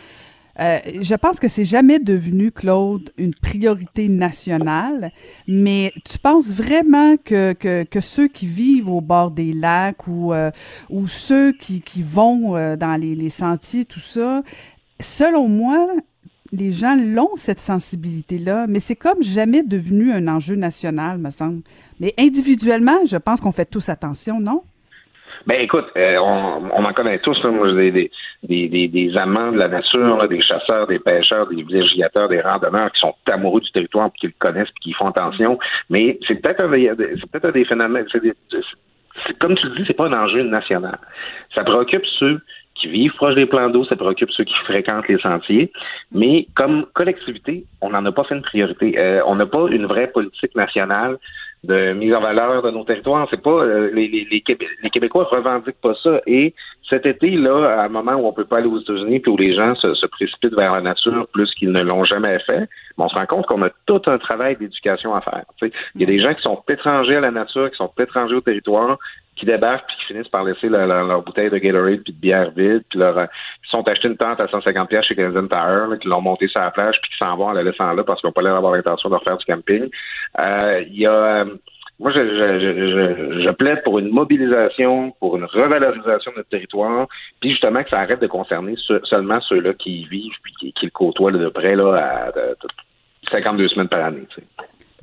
euh, je pense que c'est jamais devenu, Claude, une priorité nationale, mais tu penses vraiment que, que, que ceux qui vivent au bord des lacs ou, euh, ou ceux qui, qui vont euh, dans les, les sentiers, tout ça, selon moi, les gens l'ont, cette sensibilité-là, mais c'est comme jamais devenu un enjeu national, me semble. Mais individuellement, je pense qu'on fait tous attention, non? Ben écoute, euh, on, on en connaît tous, là, moi, des, des, des, des amants de la nature, là, des chasseurs, des pêcheurs, des villégiateurs, des randonneurs qui sont amoureux du territoire, puis qui le connaissent, puis qui font attention. Mais c'est peut-être un, c'est peut-être un des phénomènes. C'est des, c'est, c'est, comme tu le dis, c'est pas un enjeu national. Ça préoccupe ceux qui vivent proche des plans d'eau, ça préoccupe ceux qui fréquentent les sentiers, mais comme collectivité, on n'en a pas fait une priorité. Euh, on n'a pas une vraie politique nationale de mise en valeur de nos territoires. C'est pas euh, les, les, les, Québé- les Québécois revendiquent pas ça. Et cet été là, à un moment où on peut pas aller aux États-Unis, puis où les gens se, se précipitent vers la nature plus qu'ils ne l'ont jamais fait, on se rend compte qu'on a tout un travail d'éducation à faire. Il y a des gens qui sont étrangers à la nature, qui sont étrangers au territoire, qui débarquent puis qui finissent par laisser leur, leur, leur bouteille de Gatorade puis de bière vide, puis leur ils sont achetés une tente à cent cinquante dollars chez Canadian Tire, là, qui l'ont montée sur la plage puis qui s'en vont en la laissant là parce qu'ils n'ont pas l'air d'avoir l'intention de refaire du camping. Euh, il y a Moi, je, je, je, je, je plaide pour une mobilisation, pour une revalorisation de notre territoire, puis justement que ça arrête de concerner ce, seulement ceux-là qui y vivent puis qui, qui le côtoient de près là, à de, de cinquante-deux semaines par année. Tu sais.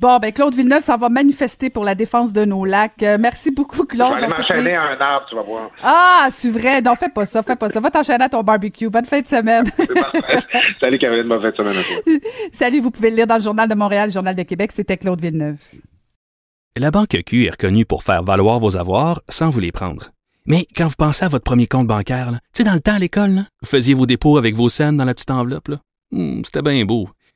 Bon, ben Claude Villeneuve s'en va manifester pour la défense de nos lacs. Euh, merci beaucoup, Claude. Je vais aller m'enchaîner à un arbre, tu vas voir. Ah, c'est vrai. Non, fais pas ça, fais pas ça. Va t'enchaîner à ton barbecue. Bonne fin de semaine. Salut, Caroline. Bonne fin de semaine à toi. Salut, vous pouvez le lire dans le Journal de Montréal, le Journal de Québec. C'était Claude Villeneuve. La Banque Q est reconnue pour faire valoir vos avoirs sans vous les prendre. Mais quand vous pensez à votre premier compte bancaire, tu sais, dans le temps à l'école, là, vous faisiez vos dépôts avec vos cents dans la petite enveloppe. Là. Mmh, c'était bien beau.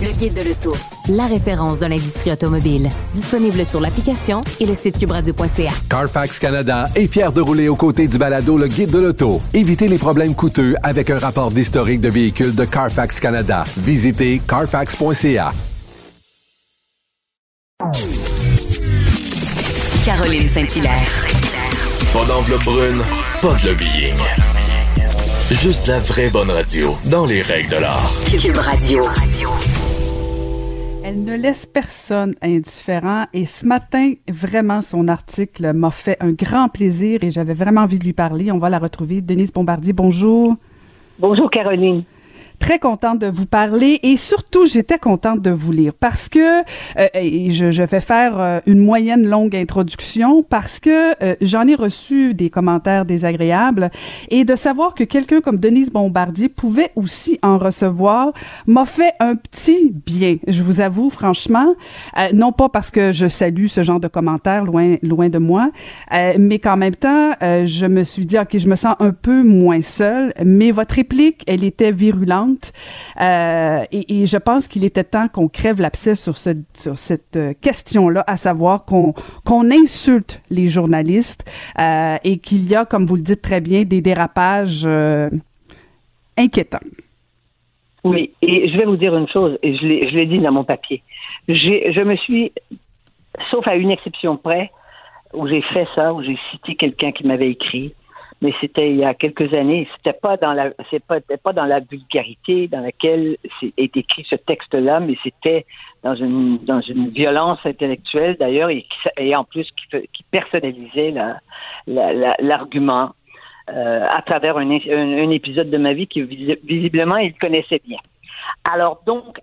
Le Guide de l'Auto, la référence de l'industrie automobile. Disponible sur l'application et le site cube radio point c a. Carfax Canada est fier de rouler aux côtés du balado Le Guide de l'Auto. Évitez les problèmes coûteux avec un rapport d'historique de véhicules de Carfax Canada. Visitez carfax point c a. Caroline Saint-Hilaire. Pas d'enveloppe brune, pas de lobbying. Juste la vraie bonne radio, dans les règles de l'art. Cube Radio. Elle ne laisse personne indifférent et ce matin, vraiment, son article m'a fait un grand plaisir et j'avais vraiment envie de lui parler. On va la retrouver. Denise Bombardier, bonjour. Bonjour, Caroline. Très contente de vous parler et surtout, j'étais contente de vous lire parce que, euh, et je, je vais faire euh, une moyenne longue introduction parce que euh, j'en ai reçu des commentaires désagréables et de savoir que quelqu'un comme Denise Bombardier pouvait aussi en recevoir m'a fait un petit bien, je vous avoue franchement, euh, non pas parce que je salue ce genre de commentaires, loin loin de moi, euh, mais qu'en même temps, euh, je me suis dit, ok, je me sens un peu moins seule, mais votre réplique, elle était virulente. Euh, et, et je pense qu'il était temps qu'on crève l'abcès sur, ce, sur cette question-là, à savoir qu'on, qu'on insulte les journalistes euh, et qu'il y a, comme vous le dites très bien, des dérapages euh, inquiétants. Oui, et je vais vous dire une chose, et je l'ai, je l'ai dit dans mon papier. J'ai, je me suis, sauf à une exception près, où j'ai fait ça, où j'ai cité quelqu'un qui m'avait écrit, mais c'était il y a quelques années, c'était pas dans la, c'était pas dans la vulgarité dans laquelle est écrit ce texte-là, mais c'était dans une, dans une violence intellectuelle d'ailleurs, et, et en plus qui, qui personnalisait la, la, la, l'argument euh, à travers un, un, un épisode de ma vie qui visiblement il connaissait bien. Alors donc,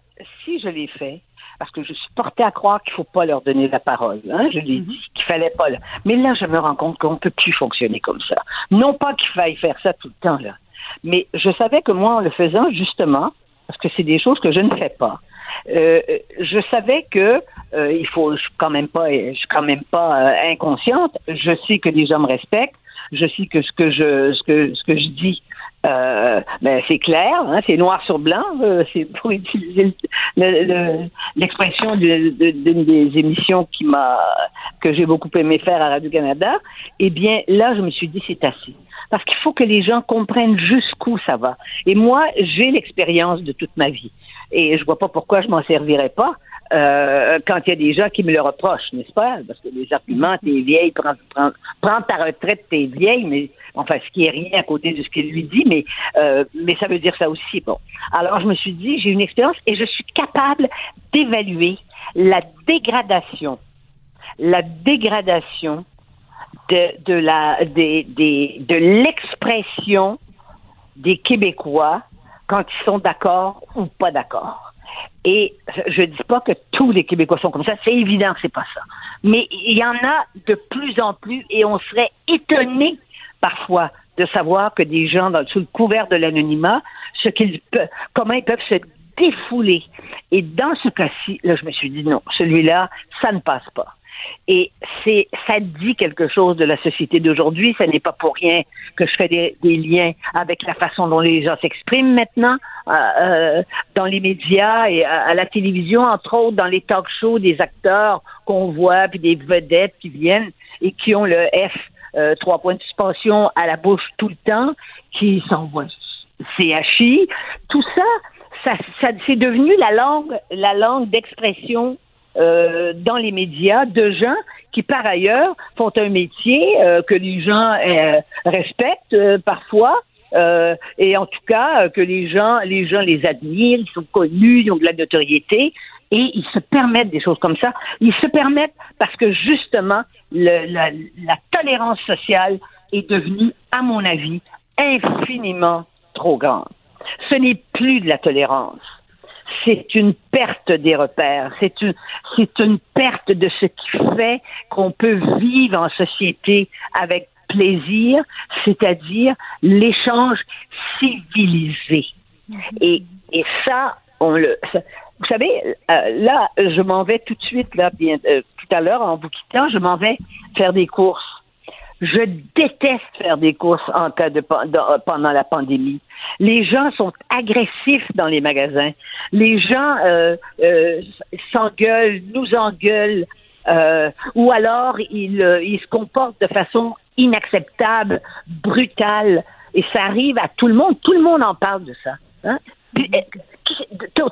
si je l'ai fait, parce que je suis portée à croire qu'il ne faut pas leur donner la parole. Hein? Je l'ai dit qu'il ne fallait pas. Là. Mais là, je me rends compte qu'on ne peut plus fonctionner comme ça. Non pas qu'il faille faire ça tout le temps, là. Mais je savais que moi, en le faisant, justement, parce que c'est des choses que je ne fais pas, euh, je savais que euh, il faut, je ne suis quand même pas, je suis quand même pas euh, inconsciente. Je sais que les gens me respectent. Je sais que ce que je, ce que, ce que je dis Euh, ben c'est clair, hein, c'est noir sur blanc, euh, c'est pour utiliser le, le, le, l'expression d'une de, de, des émissions qui m'a que j'ai beaucoup aimé faire à Radio-Canada. Eh bien là, je me suis dit c'est assez, parce qu'il faut que les gens comprennent jusqu'où ça va. Et moi, j'ai l'expérience de toute ma vie, et je vois pas pourquoi je m'en servirais pas. Euh, quand il y a des gens qui me le reprochent, n'est-ce pas? Parce que les arguments, t'es vieille, prends, prends, prends ta retraite, t'es vieille, mais enfin, ce qui est rien à côté de ce qu'il lui dit, mais euh, mais ça veut dire ça aussi. Bon. Alors, je me suis dit, j'ai une expérience et je suis capable d'évaluer la dégradation, la dégradation de de la des des de l'expression des Québécois quand ils sont d'accord ou pas d'accord. Et je dis pas que tous les Québécois sont comme ça, c'est évident que c'est pas ça. Mais il y en a de plus en plus et on serait étonné parfois de savoir que des gens dans, sous le couvert de l'anonymat, ce qu'ils peuvent, comment ils peuvent se défouler. Et dans ce cas-ci, là, je me suis dit non, celui-là, ça ne passe pas. Et c'est, ça dit quelque chose de la société d'aujourd'hui. Ça n'est pas pour rien que je fais des, des liens avec la façon dont les gens s'expriment maintenant euh, dans les médias et à, à la télévision, entre autres dans les talk-shows des acteurs qu'on voit puis des vedettes qui viennent et qui ont le F euh, trois points de suspension à la bouche tout le temps, qui s'envoient C H I. Tout ça, ça, ça c'est devenu la langue, la langue d'expression. Euh, dans les médias, de gens qui, par ailleurs, font un métier euh, que les gens euh, respectent euh, parfois, euh, et en tout cas euh, que les gens, les gens les admirent, ils sont connus, ils ont de la notoriété, et ils se permettent des choses comme ça. Ils se permettent parce que, justement, le, la, la tolérance sociale est devenue, à mon avis, infiniment trop grande. Ce n'est plus de la tolérance. C'est une perte des repères. C'est une, c'est une perte de ce qui fait qu'on peut vivre en société avec plaisir, c'est-à-dire l'échange civilisé. Et, et ça, on le. Ça, vous savez, euh, là, je m'en vais tout de suite, là, bien, euh, tout à l'heure, en vous quittant, je m'en vais faire des courses. Je déteste faire des courses en cas de pendant la pandémie. Les gens sont agressifs dans les magasins. Les gens euh, euh, s'engueulent, nous engueulent, euh, ou alors ils, euh, ils se comportent de façon inacceptable, brutale. Et ça arrive à tout le monde. Tout le monde en parle de ça. Hein?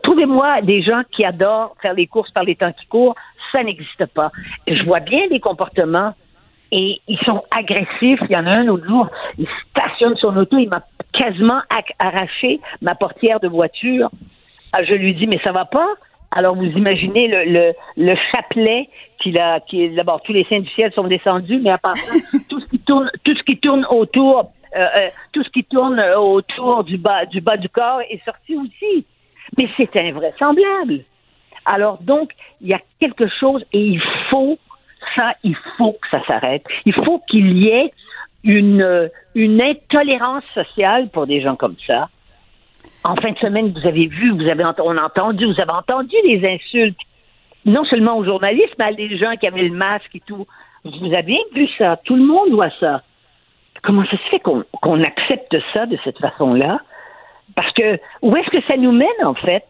Trouvez-moi des gens qui adorent faire les courses par les temps qui courent. Ça n'existe pas. Je vois bien les comportements. Et ils sont agressifs. Il y en a un autre jour, il stationne son auto, il m'a quasiment arraché ma portière de voiture. Alors je lui dis, mais ça va pas? Alors vous imaginez le, le, le chapelet qu'il a, qui, d'abord tous les saints du ciel sont descendus, mais à part ça, tout ce qui tourne, tout ce qui tourne autour, euh, euh, tout ce qui tourne autour du bas, du bas du corps est sorti aussi. Mais c'est invraisemblable. Alors donc, il y a quelque chose et il faut ça, il faut que ça s'arrête. Il faut qu'il y ait une, une intolérance sociale pour des gens comme ça. En fin de semaine, vous avez vu, vous avez on a entendu, vous avez entendu les insultes, non seulement aux journalistes, mais à des gens qui avaient le masque et tout. Vous avez vu ça, tout le monde voit ça. Comment ça se fait qu'on, qu'on accepte ça de cette façon-là? Parce que, où est-ce que ça nous mène, en fait?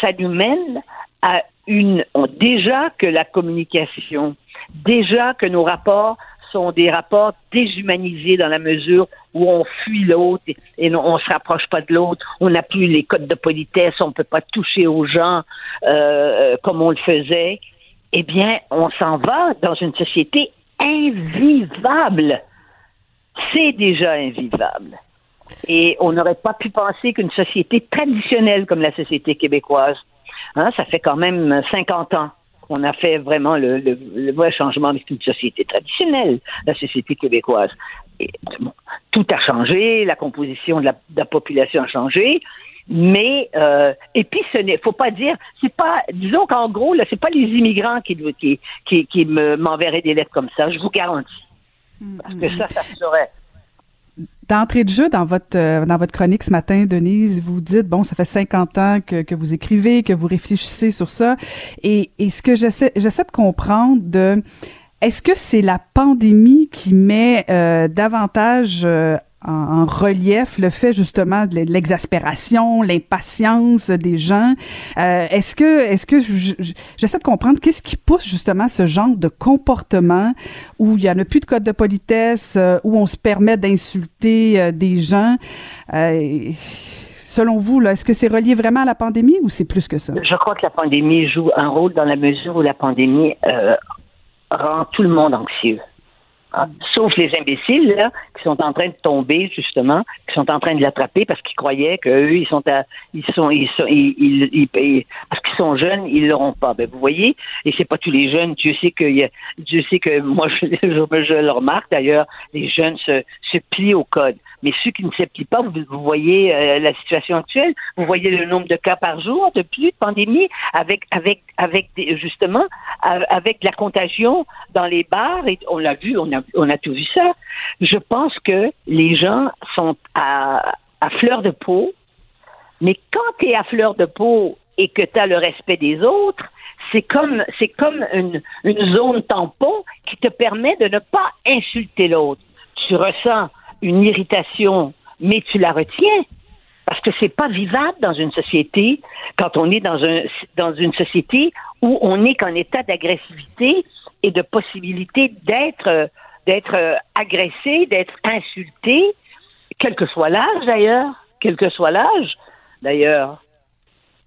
Ça nous mène à une... Déjà que la communication... Déjà que nos rapports sont des rapports déshumanisés dans la mesure où on fuit l'autre et on ne se rapproche pas de l'autre, on n'a plus les codes de politesse, on ne peut pas toucher aux gens euh, comme on le faisait, eh bien, on s'en va dans une société invivable. C'est déjà invivable. Et on n'aurait pas pu penser qu'une société traditionnelle comme la société québécoise, hein, ça fait quand même cinquante ans, on a fait vraiment le, le, le vrai changement avec une société traditionnelle, la société québécoise. Et, bon, tout a changé, la composition de la, de la population a changé, mais euh, et puis ce n'est, faut pas dire, c'est pas, disons qu'en gros là, c'est pas les immigrants qui qui qui, qui me, m'enverraient des lettres comme ça, je vous garantis, parce que ça, ça se serait. D'entrée de jeu, dans votre euh, dans votre chronique ce matin, Denise, vous dites, bon, ça fait cinquante ans que, que vous écrivez, que vous réfléchissez sur ça, et, et ce que j'essaie, j'essaie de comprendre, de est-ce que c'est la pandémie qui met euh, davantage euh, en relief le fait justement de l'exaspération, l'impatience des gens. Euh, est-ce que, est-ce que j'essaie de comprendre qu'est-ce qui pousse justement ce genre de comportement où il y en a plus de code de politesse, où on se permet d'insulter des gens. Euh, Selon vous, là, est-ce que c'est relié vraiment à la pandémie ou c'est plus que ça? Je crois que la pandémie joue un rôle dans la mesure où la pandémie euh, rend tout le monde anxieux. Hein? Sauf les imbéciles, là, qui sont en train de tomber, justement, qui sont en train de l'attraper parce qu'ils croyaient qu'eux, ils sont à, ils sont, ils sont, ils, ils, ils, ils, parce qu'ils sont jeunes, ils l'auront pas. Ben, vous voyez, et c'est pas tous les jeunes. Dieu sait que, Dieu sait que, moi, je, je, je le remarque d'ailleurs, les jeunes se, se plient au code. Mais ceux qui ne s'applient pas, vous, vous voyez euh, la situation actuelle, vous voyez le nombre de cas par jour de plus de pandémie, avec avec avec des, justement avec la contagion dans les bars. Et on l'a vu, on a on a tout vu ça. Je pense que les gens sont à à fleur de peau, mais quand tu es à fleur de peau et que tu as le respect des autres, c'est comme c'est comme une une zone tampon qui te permet de ne pas insulter l'autre. Tu ressens une irritation, mais tu la retiens parce que c'est pas vivable dans une société quand on est dans un dans une société où on n'est qu'en état d'agressivité et de possibilité d'être d'être agressé, d'être insulté, quel que soit l'âge d'ailleurs, quel que soit l'âge d'ailleurs.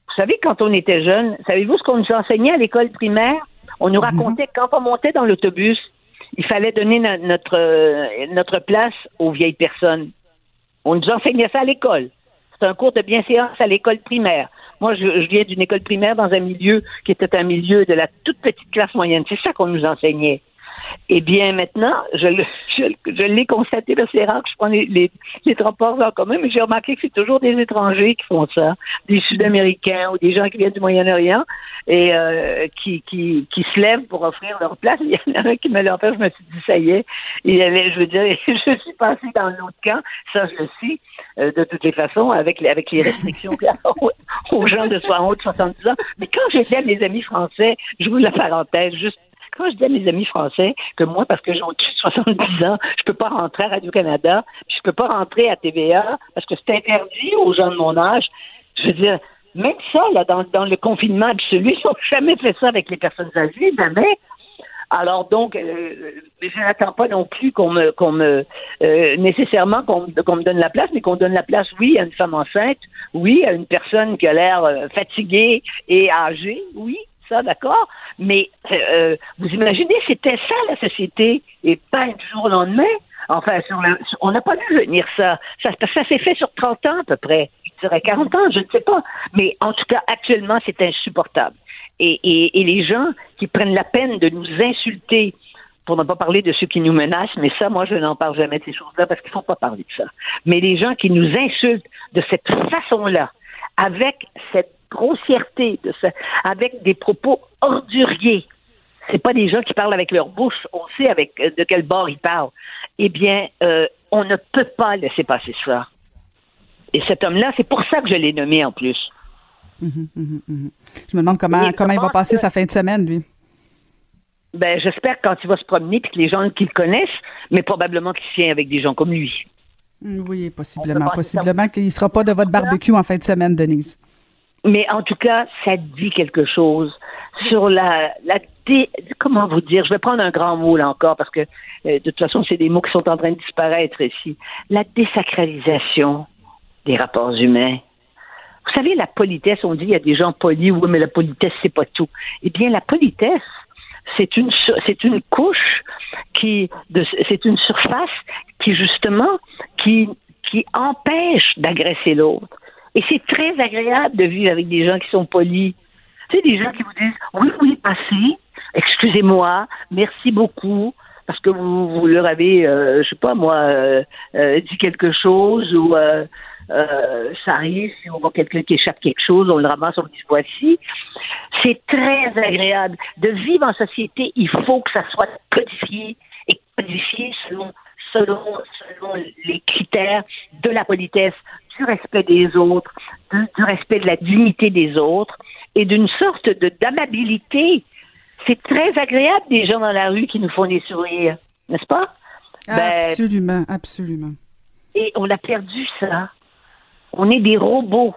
Vous savez, quand on était jeune, savez-vous ce qu'on nous enseignait à l'école primaire? On nous racontait que quand on montait dans l'autobus, il fallait donner notre, notre place aux vieilles personnes. On nous enseignait ça à l'école. C'est un cours de bienséance à l'école primaire. Moi, je, je viens d'une école primaire dans un milieu qui était un milieu de la toute petite classe moyenne. C'est ça qu'on nous enseignait. Eh bien, maintenant, je, le, je, je l'ai constaté, parce que c'est rare que je prends les, les, les transports en commun, mais j'ai remarqué que c'est toujours des étrangers qui font ça, des Sud-Américains ou des gens qui viennent du Moyen-Orient et euh, qui, qui, qui se lèvent pour offrir leur place. Il y en a un qui me l'a offert, je me suis dit, ça y est, il avait, je veux dire, je suis passée dans l'autre camp, ça je le sais, euh, de toutes les façons, avec, avec les restrictions aux, aux gens de soixante-dix ans. Mais quand j'étais mes amis français, je vous la parenthèse, juste quand je dis à mes amis français que moi, parce que j'ai au-dessus de soixante-dix ans, je peux pas rentrer à Radio-Canada, puis je peux pas rentrer à T V A, parce que c'est interdit aux gens de mon âge. Je veux dire, même ça, là, dans, dans le confinement absolu, ils n'ont jamais fait ça avec les personnes âgées, jamais. Alors donc, euh, je n'attends pas non plus qu'on me, qu'on me euh, nécessairement qu'on, qu'on me donne la place, mais qu'on donne la place, oui, à une femme enceinte, oui, à une personne qui a l'air euh, fatiguée et âgée, oui. Ça, d'accord, mais euh, vous imaginez, c'était ça la société, et pas du jour au lendemain. Enfin, sur la, sur, on n'a pas vu venir ça. ça. Ça s'est fait sur trente ans à peu près, je dirais quarante ans, je ne sais pas. Mais en tout cas, actuellement, c'est insupportable. Et, et, et les gens qui prennent la peine de nous insulter, pour ne pas parler de ceux qui nous menacent, mais ça, moi, je n'en parle jamais de ces choses-là, parce qu'il ne faut pas parler de ça. Mais les gens qui nous insultent de cette façon-là, avec cette grossièreté, de ça, avec des propos orduriers. C'est pas des gens qui parlent avec leur bouche, on sait avec de quel bord ils parlent. Eh bien, euh, on ne peut pas laisser passer ça. Et cet homme-là, c'est pour ça que je l'ai nommé en plus. Mmh, mmh, mmh. Je me demande comment, comment il va passer que... sa fin de semaine, lui. Ben, j'espère que quand il va se promener, puis que les gens qui le connaissent, mais probablement qu'il tient avec des gens comme lui. Oui, possiblement. Possiblement qu'il ne sera pas de votre barbecue en fin de semaine, Denise. Mais en tout cas, ça dit quelque chose sur la, la dé, comment vous dire, je vais prendre un grand mot là encore, parce que euh, de toute façon, c'est des mots qui sont en train de disparaître ici. La désacralisation des rapports humains. Vous savez, la politesse, on dit il y a des gens polis, oui, mais la politesse, c'est pas tout. Eh bien, la politesse, c'est une c'est une couche qui, de, c'est une surface qui justement qui qui empêche d'agresser l'autre. Et c'est très agréable de vivre avec des gens qui sont polis. Tu sais, des gens qui vous disent « Oui, oui, passez, excusez-moi, merci beaucoup, parce que vous, vous leur avez, euh, je sais pas moi, euh, euh, dit quelque chose, ou euh, euh, ça arrive, si on voit quelqu'un qui échappe quelque chose, on le ramasse, on le dit « Voici ». C'est très agréable. De vivre en société, il faut que ça soit codifié, et codifié selon, selon, selon les critères de la politesse, du respect des autres, du, du respect de la dignité des autres et d'une sorte de d'amabilité. C'est très agréable des gens dans la rue qui nous font des sourires, n'est-ce pas? Absolument, ben, absolument. Et on a perdu ça. On est des robots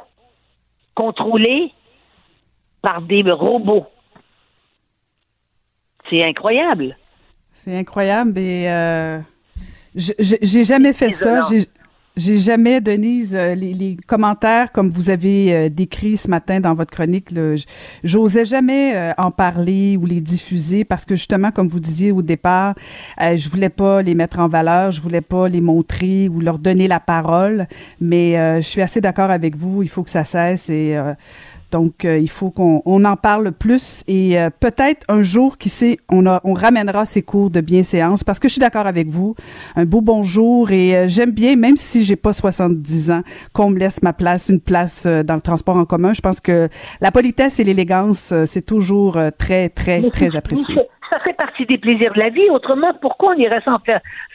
contrôlés par des robots. C'est incroyable. C'est incroyable et euh, je, je, j'ai jamais fait ça. J'ai, j'ai jamais, Denise, les, les commentaires comme vous avez décrit ce matin dans votre chronique, là, j'osais jamais en parler ou les diffuser parce que justement, comme vous disiez au départ, euh, je voulais pas les mettre en valeur, je voulais pas les montrer ou leur donner la parole. Mais euh, je suis assez d'accord avec vous. Il faut que ça cesse et euh, Donc, euh, il faut qu'on on en parle plus et euh, peut-être un jour, qui sait, on, a, on ramènera ces cours de bienséance parce que je suis d'accord avec vous. Un beau bonjour et euh, j'aime bien, même si j'ai pas soixante-dix ans, qu'on me laisse ma place, une place euh, dans le transport en commun. Je pense que la politesse et l'élégance, euh, c'est toujours euh, très, très, très apprécié. Ça fait partie des plaisirs de la vie. Autrement, pourquoi on irait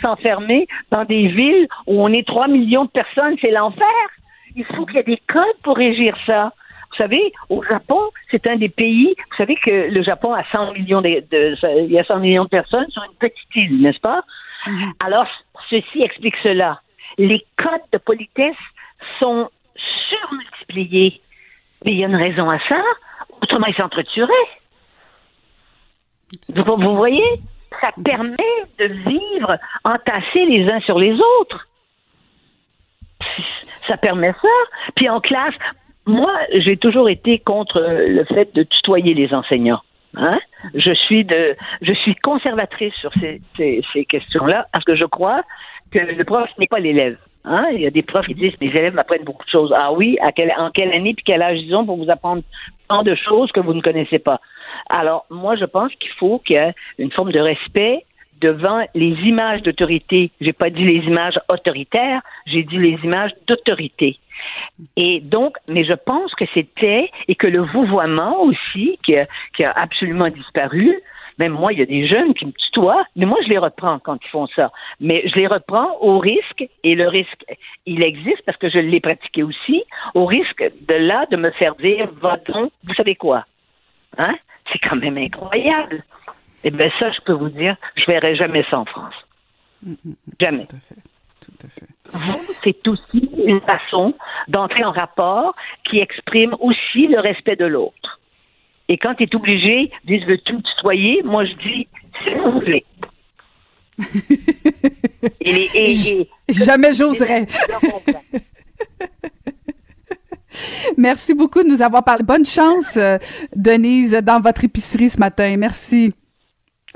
s'enfermer dans des villes où on est trois millions de personnes? C'est l'enfer. Il faut qu'il y ait des codes pour régir ça. Vous savez, au Japon, c'est un des pays... Vous savez que le Japon a cent millions de, de, il y a cent millions de personnes sur une petite île, n'est-ce pas? Mm-hmm. Alors, ceci explique cela. Les codes de politesse sont surmultipliés. Mais il y a une raison à ça. Autrement, ils s'entretueraient. Vous, vous voyez? Ça permet de vivre entassés les uns sur les autres. Ça permet ça. Puis en classe... Moi, j'ai toujours été contre le fait de tutoyer les enseignants. Hein? Je suis de, je suis conservatrice sur ces, ces, ces questions-là parce que je crois que le prof n'est pas l'élève. Hein? Il y a des profs qui disent « Mes élèves m'apprennent beaucoup de choses. » Ah oui, à quel, en quelle année puis quel âge ils ont pour vous apprendre tant de choses que vous ne connaissez pas. Alors, moi, je pense qu'il faut qu'il y ait une forme de respect devant les images d'autorité. J'ai pas dit les images autoritaires, j'ai dit les images d'autorité. Et donc, mais je pense que c'était, et que le vouvoiement aussi, qui a, qui a absolument disparu, même moi, il y a des jeunes qui me tutoient, mais moi, je les reprends quand ils font ça. Mais je les reprends au risque, et le risque, il existe parce que je l'ai pratiqué aussi, au risque de là, de me faire dire, va donc, vous savez quoi? Hein? C'est quand même incroyable. Eh bien, ça, je peux vous dire, je ne verrai jamais ça en France. Jamais. Tout à fait. Tout à fait. Vous, c'est aussi une façon d'entrer en rapport qui exprime aussi le respect de l'autre. Et quand tu es obligé, dis, veux-tu me tutoyer? Moi, je dis, si vous voulez. et, et, et, et, jamais j'oserais. Merci beaucoup de nous avoir parlé. Bonne chance, euh, Denise, dans votre épicerie ce matin. Merci.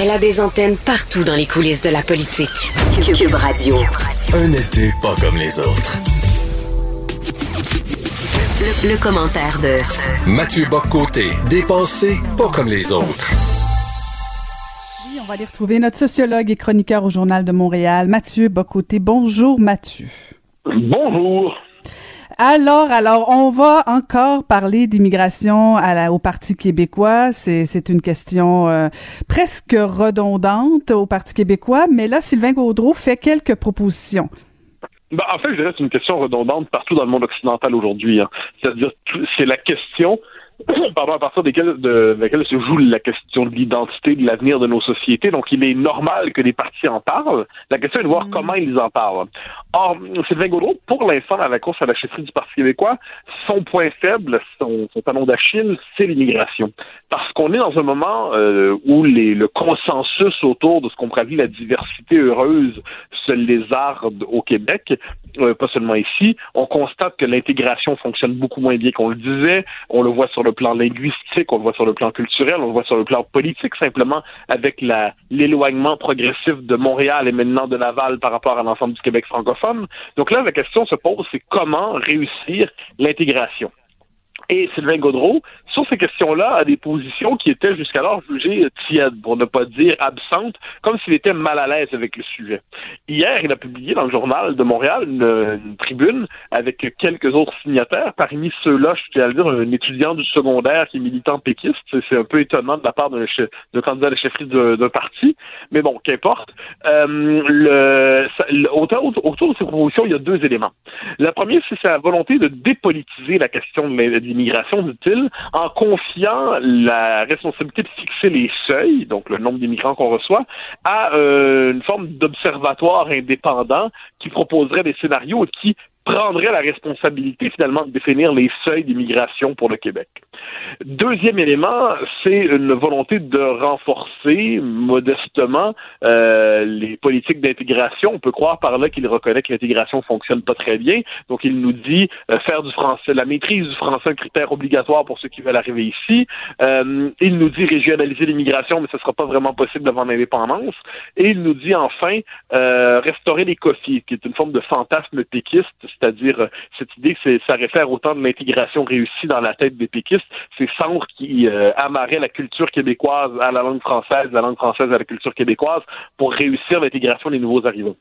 Elle a des antennes partout dans les coulisses de la politique. Cube Radio. Un été pas comme les autres. Le, le commentaire de Mathieu Bock-Côté. Dépensé pas comme les autres. Oui, on va aller retrouver notre sociologue et chroniqueur au Journal de Montréal, Mathieu Bock-Côté. Bonjour Mathieu. Bonjour. Alors, alors, on va encore parler d'immigration à la, au Parti québécois. C'est, c'est une question euh, presque redondante au Parti québécois, mais là, Sylvain Gaudreault fait quelques propositions. Ben, en fait, je dirais que c'est une question redondante partout dans le monde occidental aujourd'hui. Hein. C'est-à-dire, c'est la question pardon, à partir desquelles, de, de laquelle se joue la question de l'identité, de l'avenir de nos sociétés. Donc, il est normal que les partis en parlent. La question est de voir mmh. comment ils en parlent. Or, Sylvain Gaudreault, pour l'instant, dans la course à la chefferie du Parti québécois, son point faible, son, son talon d'Achille, c'est l'immigration. Parce qu'on est dans un moment euh, où les, le consensus autour de ce qu'on prédit la diversité heureuse se lézarde au Québec, euh, pas seulement ici. On constate que l'intégration fonctionne beaucoup moins bien qu'on le disait. On le voit sur le plan linguistique, on le voit sur le plan culturel, on le voit sur le plan politique, simplement avec la, l'éloignement progressif de Montréal et maintenant de Laval par rapport à l'ensemble du Québec francophone. Donc là, la question se pose, c'est comment réussir l'intégration? Et Sylvain Gaudreault, sur ces questions-là, a des positions qui étaient jusqu'alors jugées tièdes, pour ne pas dire absentes, comme s'il était mal à l'aise avec le sujet. Hier, il a publié dans le Journal de Montréal une, une tribune avec quelques autres signataires, parmi ceux-là, je tiens à le dire, un étudiant du secondaire qui est militant péquiste. C'est, c'est un peu étonnant de la part d'un, chef, d'un candidat à la chefferie d'un, d'un parti, mais bon, qu'importe. Euh, le, ça, le, autour, autour de ces propositions, il y a deux éléments. Le premier, c'est sa volonté de dépolitiser la question de l'immigration, Migration, dit-il, en confiant la responsabilité de fixer les seuils, donc le nombre d'immigrants qu'on reçoit, à euh, une forme d'observatoire indépendant qui proposerait des scénarios et qui prendrait la responsabilité, finalement, de définir les seuils d'immigration pour le Québec. Deuxième élément, c'est une volonté de renforcer, modestement, euh, les politiques d'intégration. On peut croire par là qu'il reconnaît que l'intégration fonctionne pas très bien. Donc, il nous dit euh, faire du français, la maîtrise du français, un critère obligatoire pour ceux qui veulent arriver ici. Euh, il nous dit régionaliser l'immigration, mais ce sera pas vraiment possible avant l'indépendance. Et il nous dit, enfin, euh, restaurer les cofies, qui est une forme de fantasme péquiste. C'est-à-dire, cette idée, c'est, ça réfère au temps de l'intégration réussie dans la tête des péquistes, ces centres qui euh, amarraient la culture québécoise à la langue française, la langue française à la culture québécoise, pour réussir l'intégration des nouveaux arrivants.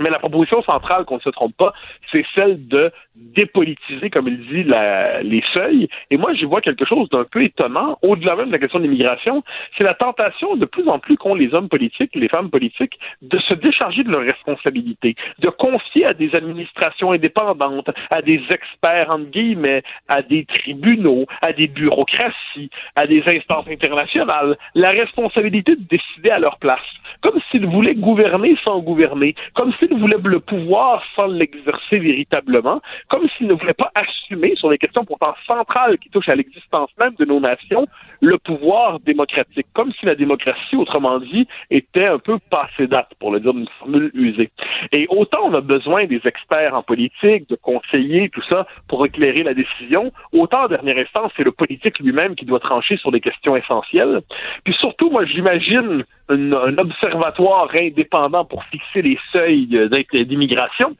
Mais la proposition centrale, qu'on ne se trompe pas, c'est celle de dépolitiser, comme il dit, la, les seuils. Et moi, j'y vois quelque chose d'un peu étonnant, au-delà même de la question de l'immigration, c'est la tentation de plus en plus qu'ont les hommes politiques, les femmes politiques, de se décharger de leurs responsabilités, de confier à des administrations indépendantes, à des experts, entre guillemets, à des tribunaux, à des bureaucraties, à des instances internationales, la responsabilité de décider à leur place, comme s'ils voulaient gouverner sans gouverner, comme s'ils ne voulaient le pouvoir sans l'exercer véritablement, comme s'ils ne voulaient pas assumer sur des questions pourtant centrales qui touchent à l'existence même de nos nations, le pouvoir démocratique, comme si la démocratie, autrement dit, était un peu passée date, pour le dire d'une formule usée. Et autant on a besoin des experts en politique, de conseillers, tout ça, pour éclairer la décision, autant en dernière instance, c'est le politique lui-même qui doit trancher sur des questions essentielles. Puis surtout, moi, j'imagine un, un observatoire indépendant pour fixer les seuils d'immigration.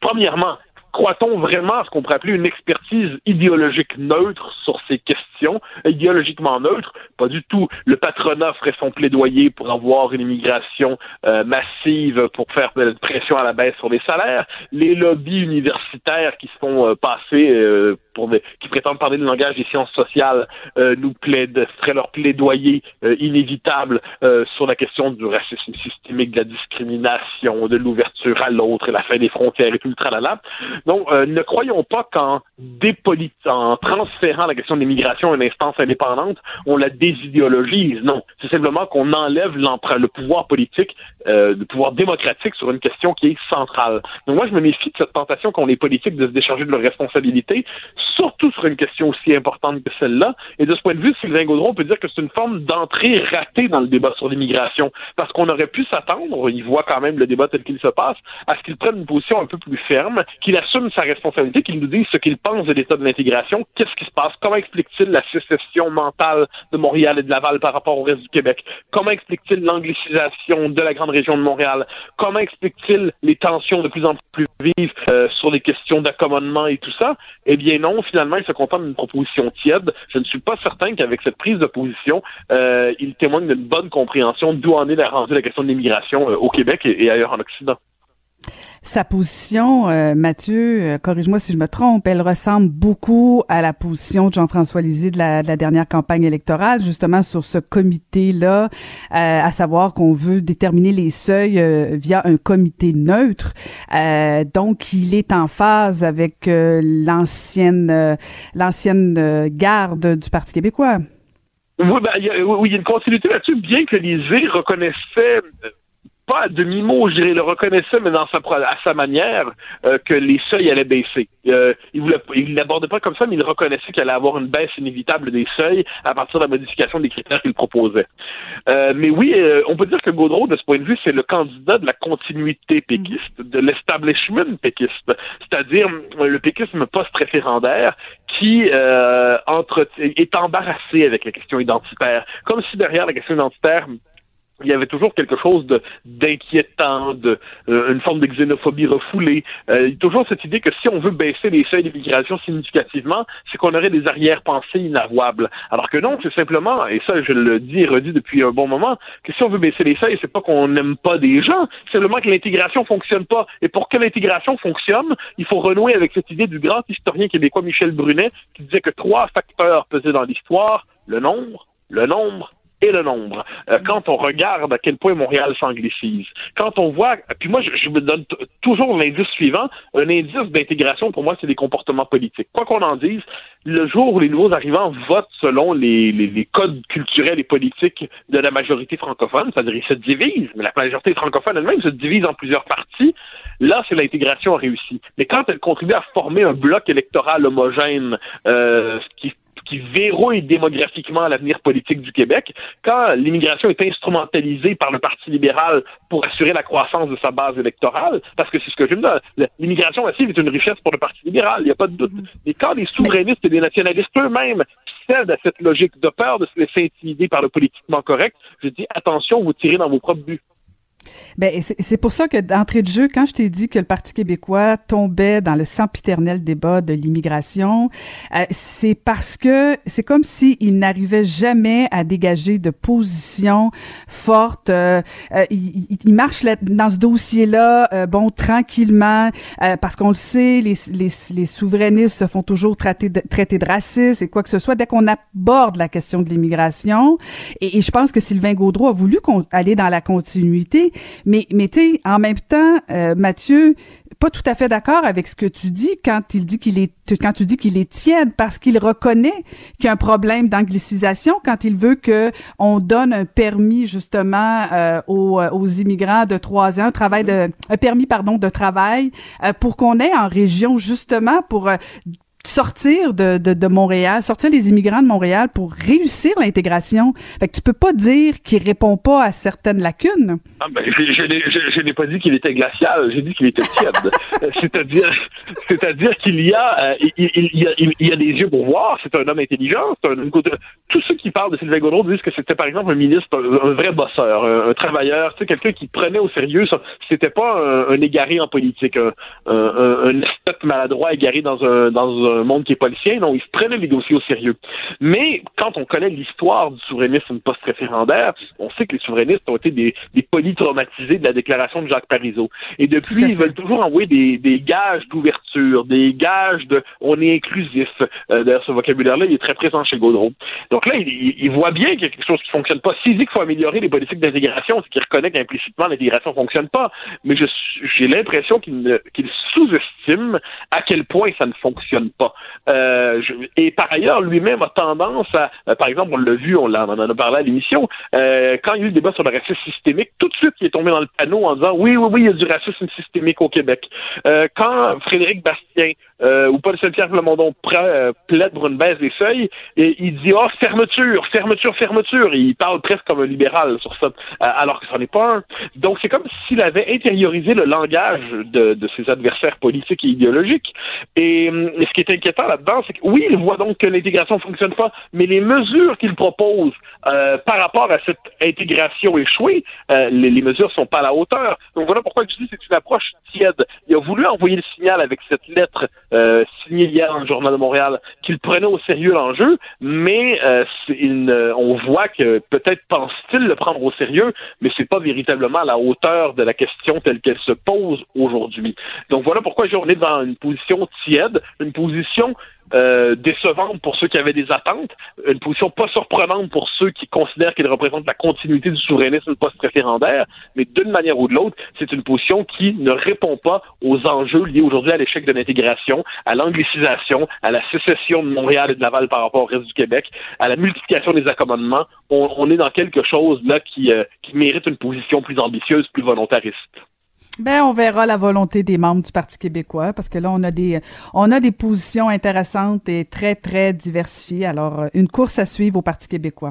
Premièrement, croit-on vraiment à ce qu'on pourrait appeler une expertise idéologique neutre sur ces questions, idéologiquement neutre? Pas du tout. Le patronat ferait son plaidoyer pour avoir une immigration euh, massive pour faire de pression à la baisse sur les salaires. Les lobbies universitaires qui se font euh, passer euh, pour des, qui prétendent parler le langage des sciences sociales euh, nous plaident, feraient leur plaidoyer euh, inévitable euh, sur la question du racisme systémique, de la discrimination, de l'ouverture à l'autre et la fin des frontières et tout le tralala. Donc, euh, ne croyons pas qu'en dépolit- en transférant la question de l'immigration à une instance indépendante, on la désidéologise. Non, c'est simplement qu'on enlève l'emprunt, le pouvoir politique, euh, le pouvoir démocratique sur une question qui est centrale. Donc, moi, je me méfie de cette tentation qu'ont les politiques de se décharger de leurs responsabilités, surtout sur une question aussi importante que celle-là. Et de ce point de vue, Sylvain Gaudreault peut dire que c'est une forme d'entrée ratée dans le débat sur l'immigration, parce qu'on aurait pu s'attendre, il voit quand même le débat tel qu'il se passe, à ce qu'il prenne une position un peu plus ferme, qu'il assume sa responsabilité, qu'il nous dise ce qu'il pense de l'état de l'intégration, qu'est-ce qui se passe, comment explique-t-il la sécession mentale de Montréal et de Laval par rapport au reste du Québec, comment explique-t-il l'anglicisation de la grande région de Montréal, comment explique-t-il les tensions de plus en plus vives euh, sur les questions d'accommodement et tout ça. Eh bien non, finalement, il se contente d'une proposition tiède. Je ne suis pas certain qu'avec cette prise de position, euh, il témoigne d'une bonne compréhension d'où en est la rendue la question de l'immigration euh, au Québec et, et ailleurs en Occident. Sa position, euh, Mathieu, euh, corrige-moi si je me trompe, elle ressemble beaucoup à la position de Jean-François Lisée de la, de la dernière campagne électorale, justement sur ce comité-là, euh, à savoir qu'on veut déterminer les seuils euh, via un comité neutre. Euh, donc, il est en phase avec euh, l'ancienne, euh, l'ancienne euh, garde du Parti québécois. Oui, ben, il y a, oui, il y a une continuité là-dessus, bien que Lisée reconnaissait... pas à demi-mot, je dirais, le reconnaissait, mais dans sa, à sa manière, euh, que les seuils allaient baisser. Euh, il voulait, il l'abordait pas comme ça, mais il reconnaissait qu'il allait avoir une baisse inévitable des seuils à partir de la modification des critères qu'il proposait. Euh, mais oui, euh, on peut dire que Gaudreault, de ce point de vue, c'est le candidat de la continuité péquiste, de l'establishment péquiste, c'est-à-dire le péquisme post-référendaire qui euh, entre, est embarrassé avec la question identitaire. Comme si derrière la question identitaire, il y avait toujours quelque chose de, d'inquiétant, de, euh, une forme de xénophobie refoulée. Euh, toujours cette idée que si on veut baisser les seuils d'immigration significativement, c'est qu'on aurait des arrière-pensées inavouables. Alors que non, c'est simplement, et ça je le dis et redis depuis un bon moment, que si on veut baisser les seuils, c'est pas qu'on n'aime pas des gens, c'est simplement que l'intégration fonctionne pas. Et pour que l'intégration fonctionne, il faut renouer avec cette idée du grand historien québécois Michel Brunet, qui disait que trois facteurs pesaient dans l'histoire, le nombre, le nombre, et le nombre. Euh, quand on regarde à quel point Montréal s'anglicise, quand on voit, puis moi je, je me donne t- toujours l'indice suivant, un indice d'intégration pour moi c'est des comportements politiques. Quoi qu'on en dise, le jour où les nouveaux arrivants votent selon les, les, les codes culturels et politiques de la majorité francophone, c'est-à-dire ils se divisent, mais la majorité francophone elle-même se divise en plusieurs parties, là c'est l'intégration réussie. Mais quand elle contribue à former un bloc électoral homogène, euh, qui qui verrouille démographiquement l'avenir politique du Québec, quand l'immigration est instrumentalisée par le Parti libéral pour assurer la croissance de sa base électorale, parce que c'est ce que je me dis, l'immigration massive est une richesse pour le Parti libéral, il n'y a pas de doute. Mais quand les souverainistes et les nationalistes eux-mêmes cèdent à cette logique de peur de se laisser intimider par le politiquement correct, je dis attention, vous tirez dans vos propres buts. Ben c'est, c'est pour ça que d'entrée de jeu, quand je t'ai dit que le Parti québécois tombait dans le sempiternel débat de l'immigration, euh, c'est parce que c'est comme s'il n'arrivait jamais à dégager de position forte. Euh, euh, il, il marche là, dans ce dossier-là, euh, bon, tranquillement, euh, parce qu'on le sait, les, les, les souverainistes se font toujours traiter de, traiter de racistes et quoi que ce soit dès qu'on aborde la question de l'immigration. Et, et je pense que Sylvain Gaudreault a voulu con- aller dans la continuité. Mais, mais tu sais, en même temps, euh, Mathieu, pas tout à fait d'accord avec ce que tu dis quand il dit qu'il est, quand tu dis qu'il est tiède, parce qu'il reconnaît qu'il y a un problème d'anglicisation quand il veut que on donne un permis justement euh, aux, aux immigrants de trois ans, un travail de, un permis pardon de travail euh, pour qu'on ait en région justement pour euh, sortir de, de, de Montréal, sortir les immigrants de Montréal pour réussir l'intégration. Fait que tu peux pas dire qu'il répond pas à certaines lacunes. Ah ben, je, je, n'ai, je, je n'ai pas dit qu'il était glacial, j'ai dit qu'il était tiède. c'est-à-dire, c'est-à-dire qu'il y a, euh, il, il, il, il, il y a des yeux pour voir, c'est un homme intelligent, c'est un, tous ceux qui parlent de Sylvain Gaudreault disent que c'était par exemple un ministre, un, un vrai bosseur, un, un travailleur, tu sais, quelqu'un qui prenait au sérieux, c'était pas un, un égaré en politique, un, un, un espèce maladroit égaré dans un, dans un un monde qui est policier, non, ils se prenaient les dossiers au sérieux. Mais quand on connaît l'histoire du souverainisme post-référendaire, on sait que les souverainistes ont été des, des polytraumatisés de la déclaration de Jacques Parizeau. Et depuis, ils veulent toujours envoyer des, des gages d'ouverture, des gages de « on est inclusif euh, ». D'ailleurs, ce vocabulaire-là, il est très présent chez Gaudreault. Donc là, il, il, il voit bien qu'il y a quelque chose qui ne fonctionne pas. S'il dit qu'il faut améliorer les politiques d'intégration, c'est qu'il reconnaît qu'implicitement, l'intégration ne fonctionne pas. Mais je, j'ai l'impression qu'il, ne, qu'il sous-estime à quel point ça ne fonctionne pas. Pas. Euh, je, et par ailleurs, lui-même a tendance à, euh, par exemple, on l'a vu, on, l'a, on en a parlé à l'émission, euh, quand il y a eu le débat sur le racisme systémique, tout de suite, il est tombé dans le panneau en disant « oui, oui, oui, il y a du racisme systémique au Québec euh, ». Quand Frédéric Bastien euh, ou Paul Saint-Pierre Plamondon euh, plaide pour une baisse des seuils, et il dit « oh, fermeture, fermeture, fermeture ». Il parle presque comme un libéral sur ça, euh, alors que ça n'est pas un. Donc, c'est comme s'il avait intériorisé le langage de, de ses adversaires politiques et idéologiques. Et, et ce qui est est inquiétant là-dedans, c'est que oui, il voit donc que l'intégration ne fonctionne pas, mais les mesures qu'il propose euh, par rapport à cette intégration échouée, euh, les, les mesures ne sont pas à la hauteur. Donc voilà pourquoi je dis que c'est une approche tiède. Il a voulu envoyer le signal avec cette lettre euh, signée hier dans le Journal de Montréal qu'il prenait au sérieux l'enjeu, mais euh, c'est une, on voit que peut-être pense-t-il le prendre au sérieux, mais c'est pas véritablement à la hauteur de la question telle qu'elle se pose aujourd'hui. Donc voilà pourquoi on est dans une position tiède, une position euh, décevante pour ceux qui avaient des attentes, une position pas surprenante pour ceux qui considèrent qu'elle représente la continuité du souverainisme post-référendaire, mais d'une manière ou de l'autre, c'est une position qui ne répond pas aux enjeux liés aujourd'hui à l'échec de l'intégration, à l'anglicisation, à la sécession de Montréal et de Laval par rapport au reste du Québec, à la multiplication des accommodements. On, on est dans quelque chose là qui, euh, qui mérite une position plus ambitieuse, plus volontariste. Ben, on verra la volonté des membres du Parti québécois, parce que là, on a des, on a des positions intéressantes et très, très diversifiées. Alors, une course à suivre au Parti québécois.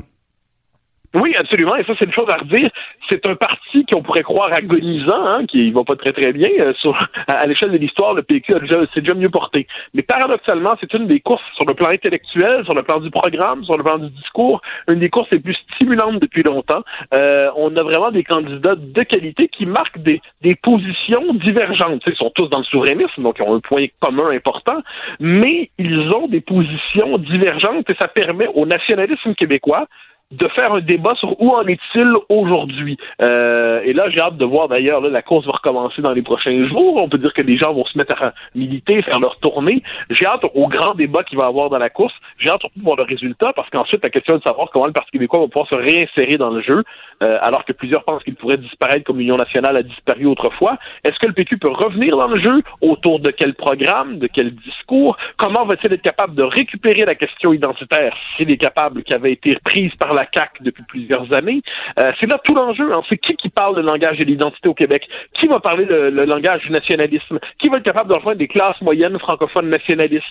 Oui, absolument. Et ça, c'est une chose à redire. C'est un parti qu'on pourrait croire agonisant, hein, qui va pas très, très bien. Euh, sur, à, à l'échelle de l'histoire, le P Q a déjà, s'est déjà mieux porté. Mais paradoxalement, c'est une des courses sur le plan intellectuel, sur le plan du programme, sur le plan du discours, une des courses les plus stimulantes depuis longtemps. Euh, on a vraiment des candidats de qualité qui marquent des, des positions divergentes. Tu sais, ils sont tous dans le souverainisme, donc ils ont un point commun important, mais ils ont des positions divergentes et ça permet au nationalisme québécois de faire un débat sur où en est-il aujourd'hui. Euh, et là, j'ai hâte de voir d'ailleurs, là, la course va recommencer dans les prochains jours. On peut dire que les gens vont se mettre à militer, faire leur tournée. J'ai hâte au grand débat qu'il va y avoir dans la course. J'ai hâte surtout de voir le résultat, parce qu'ensuite, la question est de savoir comment le Parti québécois va pouvoir se réinsérer dans le jeu, euh, alors que plusieurs pensent qu'il pourrait disparaître comme l'Union nationale a disparu autrefois. Est-ce que le P Q peut revenir dans le jeu? Autour de quel programme? De quel discours? Comment va-t-il être capable de récupérer la question identitaire, s'il est capable, qui avait été prise par la C A Q depuis plusieurs années? Euh, c'est là tout l'enjeu, hein. C'est qui qui parle le langage de l'identité au Québec? Qui va parler le, le langage du nationalisme? Qui va être capable de rejoindre des classes moyennes francophones nationalistes?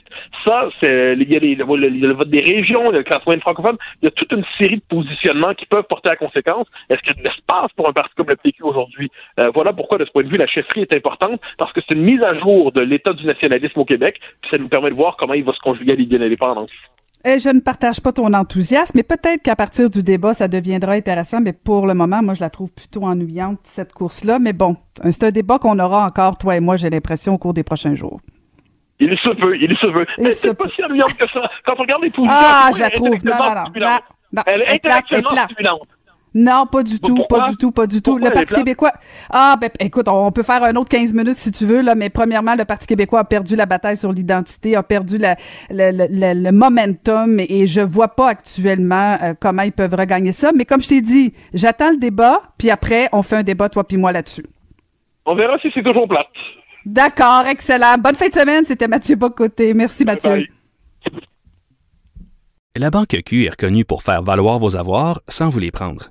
Ça, c'est, il y a les, le, le, le vote des régions, il y a les classes moyennes francophones, il y a toute une série de positionnements qui peuvent porter à conséquence. Est-ce qu'il y a de l'espace pour un parti comme le P Q aujourd'hui? Euh, voilà pourquoi, de ce point de vue, la chefferie est importante, parce que c'est une mise à jour de l'état du nationalisme au Québec, puis ça nous permet de voir comment il va se conjuguer à l'idée d'indépendance. Et je ne partage pas ton enthousiasme, mais peut-être qu'à partir du débat, ça deviendra intéressant. Mais pour le moment, moi, je la trouve plutôt ennuyante, cette course-là. Mais bon, c'est un débat qu'on aura encore, toi et moi, j'ai l'impression, au cours des prochains jours. Il se peut, il se peut. Mais c'est pas si ennuyante que ça. Quand on regarde les positions, ah, je la trouve. Non, non, non, non. Elle est intellectuellement stimulante. Non, pas du tout, pas du tout, pas du tout. Le Parti québécois... Ah, ben écoute, on peut faire un autre quinze minutes si tu veux, là, mais premièrement, le Parti québécois a perdu la bataille sur l'identité, a perdu la, le, le, le momentum, et je vois pas actuellement euh, comment ils peuvent regagner ça. Mais comme je t'ai dit, j'attends le débat, puis après, on fait un débat, toi puis moi, là-dessus. On verra si c'est toujours plate. D'accord, excellent. Bonne fin de semaine, c'était Mathieu Bock-Côté. Merci, bye Mathieu. Bye. La Banque Q est reconnue pour faire valoir vos avoirs sans vous les prendre.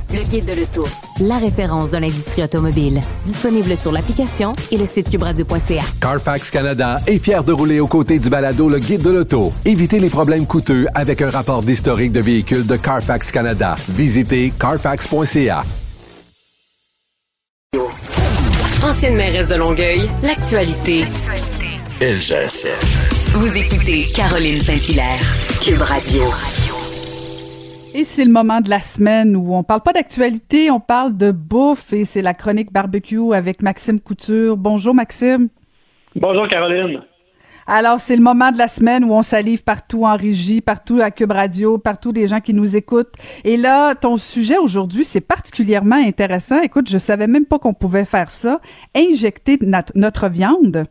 Le Guide de l'Auto, la référence de l'industrie automobile. Disponible sur l'application et le site cube radio point c a. Carfax Canada est fier de rouler aux côtés du balado Le Guide de l'Auto. Évitez les problèmes coûteux avec un rapport d'historique de véhicules de Carfax Canada. Visitez carfax point c a. Ancienne mairesse de Longueuil, l'actualité. l'actualité. L G S F. Vous écoutez Caroline Saint-Hilaire, Cube Radio. Et c'est le moment de la semaine où on parle pas d'actualité, on parle de bouffe, et c'est la chronique barbecue avec Maxime Couture. Bonjour Maxime. Bonjour Caroline. Alors c'est le moment de la semaine où on salive partout en régie, partout à Cube Radio, partout des gens qui nous écoutent. Et là, ton sujet aujourd'hui, c'est particulièrement intéressant. Écoute, je savais même pas qu'on pouvait faire ça, injecter notre viande.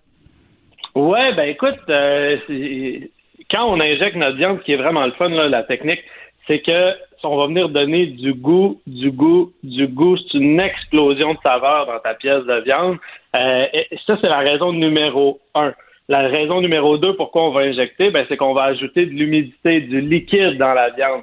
Ouais, ben écoute, euh, c'est... quand on injecte notre viande, ce qui est vraiment le fun là, la technique, c'est que si on va venir donner du goût, du goût, du goût, c'est une explosion de saveur dans ta pièce de viande. Euh, et ça, c'est la raison numéro un. La raison numéro deux, pourquoi on va injecter, ben, c'est qu'on va ajouter de l'humidité, du liquide dans la viande.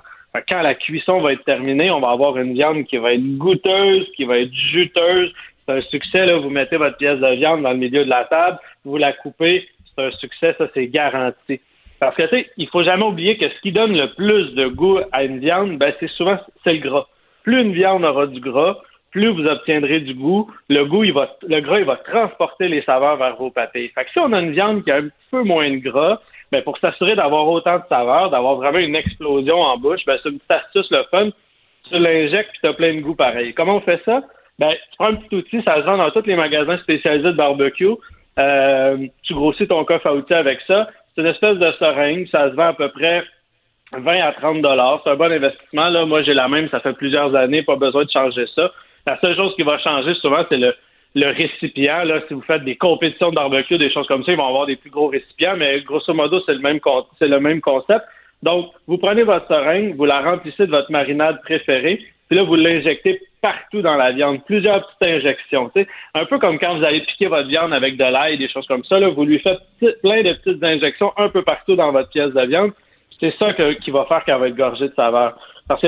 Quand la cuisson va être terminée, on va avoir une viande qui va être goûteuse, qui va être juteuse. C'est un succès, là. Vous mettez votre pièce de viande dans le milieu de la table, vous la coupez, c'est un succès, ça, c'est garanti. Parce que, tu sais, il faut jamais oublier que ce qui donne le plus de goût à une viande, ben, c'est souvent, c'est le gras. Plus une viande aura du gras, plus vous obtiendrez du goût. Le goût, il va, le gras, il va transporter les saveurs vers vos papilles. Fait que si on a une viande qui a un petit peu moins de gras, ben, pour s'assurer d'avoir autant de saveurs, d'avoir vraiment une explosion en bouche, ben, c'est une petite astuce, le fun. Tu l'injectes puis t'as plein de goût pareil. Comment on fait ça? Ben, tu prends un petit outil, ça se vend dans tous les magasins spécialisés de barbecue. Euh, tu grossis ton coffre à outils avec ça. C'est une espèce de seringue, ça se vend à peu près vingt à trente dollars. C'est un bon investissement, là. Moi, j'ai la même, ça fait plusieurs années, pas besoin de changer ça. La seule chose qui va changer, souvent, c'est le, le récipient. Là, si vous faites des compétitions de barbecue, des choses comme ça, ils vont avoir des plus gros récipients, mais grosso modo, c'est le même, c'est le même concept. Donc, vous prenez votre seringue, vous la remplissez de votre marinade préférée, puis là, vous l'injectez partout dans la viande, plusieurs petites injections. T'sais. Un peu comme quand vous allez piquer votre viande avec de l'ail et des choses comme ça, là, vous lui faites petit, plein de petites injections un peu partout dans votre pièce de viande. C'est ça que, qui va faire qu'elle va être gorgée de saveur. Parce que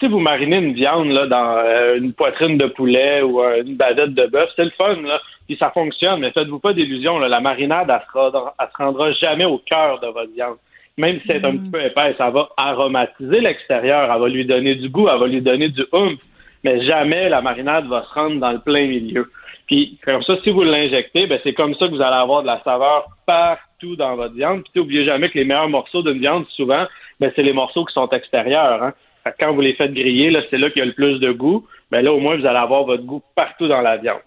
si vous marinez une viande là, dans euh, une poitrine de poulet ou euh, une bavette de bœuf, c'est le fun, là, puis ça fonctionne, mais faites-vous pas d'illusions. Là, la marinade, elle se, rendra, elle se rendra jamais au cœur de votre viande. Même si c'est mmh. un petit peu épaisse, elle va aromatiser l'extérieur, elle va lui donner du goût, elle va lui donner du oomph. Mais jamais la marinade va se rendre dans le plein milieu. Puis comme ça, si vous l'injectez, ben c'est comme ça que vous allez avoir de la saveur partout dans votre viande. Puis n'oubliez jamais que les meilleurs morceaux d'une viande, souvent, ben c'est les morceaux qui sont extérieurs. Hein. Fait que quand vous les faites griller, là, c'est là qu'il y a le plus de goût. Ben là, au moins, vous allez avoir votre goût partout dans la viande.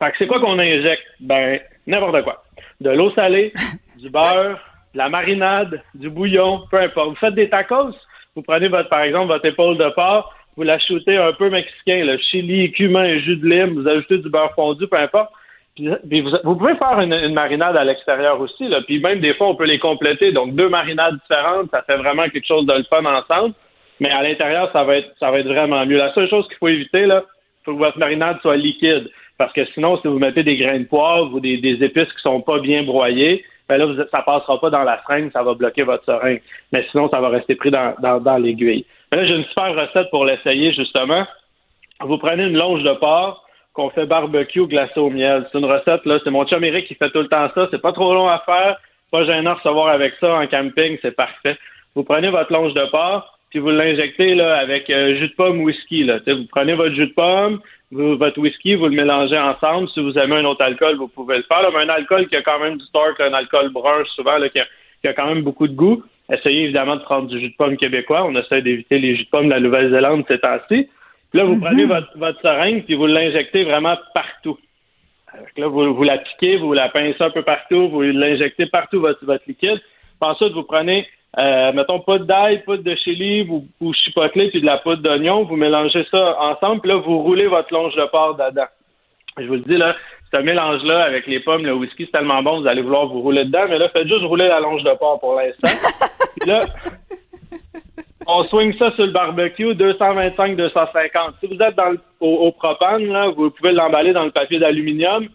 Fait que c'est quoi qu'on injecte? Ben n'importe quoi. De l'eau salée, du beurre, de la marinade, du bouillon, peu importe. Vous faites des tacos, vous prenez votre, par exemple, votre épaule de porc. Vous la shootez un peu mexicain, le chili, cumin, jus de lime, vous ajoutez du beurre fondu, peu importe. Puis, puis vous, vous pouvez faire une, une marinade à l'extérieur aussi, là. Puis même des fois, on peut les compléter. Donc, deux marinades différentes, ça fait vraiment quelque chose de le fun ensemble. Mais à l'intérieur, ça va être ça va être vraiment mieux. La seule chose qu'il faut éviter, là, faut que votre marinade soit liquide. Parce que sinon, si vous mettez des grains de poivre ou des, des épices qui sont pas bien broyées, ben là, vous, ça passera pas dans la seringue, ça va bloquer votre seringue. Mais sinon, ça va rester pris dans, dans, dans l'aiguille. Mais là, j'ai une super recette pour l'essayer, justement. Vous prenez une longe de porc qu'on fait barbecue glacée au miel. C'est une recette, là, c'est mon chum Eric qui fait tout le temps ça. C'est pas trop long à faire. Pas gênant de recevoir avec ça en camping, c'est parfait. Vous prenez votre longe de porc, puis vous l'injectez là avec euh, jus de pomme whisky. Là. Vous prenez votre jus de pomme, vous, votre whisky, vous le mélangez ensemble. Si vous aimez un autre alcool, vous pouvez le faire. Là. Mais un alcool qui a quand même du torque, un alcool brun souvent, là, qui, a, qui a quand même beaucoup de goût. Essayez évidemment de prendre du jus de pomme québécois. On essaie d'éviter les jus de pomme de la Nouvelle-Zélande ces temps-ci. Puis là, vous mm-hmm. prenez votre, votre seringue puis vous l'injectez vraiment partout. Alors là, vous, vous la piquez, vous la pincez un peu partout, vous l'injectez partout votre, votre liquide. Puis ensuite, vous prenez, euh, mettons, poudre d'ail, poudre de chili, vous, vous chipotelez puis de la poudre d'oignon. Vous mélangez ça ensemble puis là, vous roulez votre longe de porc dedans. Je vous le dis, là, ce mélange-là avec les pommes, le whisky, c'est tellement bon, vous allez vouloir vous rouler dedans. Mais là, faites juste rouler la longe de porc pour l'instant. Puis là, on swing ça sur le barbecue, deux cent vingt-cinq à deux cent cinquante. Si vous êtes dans le, au, au propane, là, vous pouvez l'emballer dans le papier d'aluminium.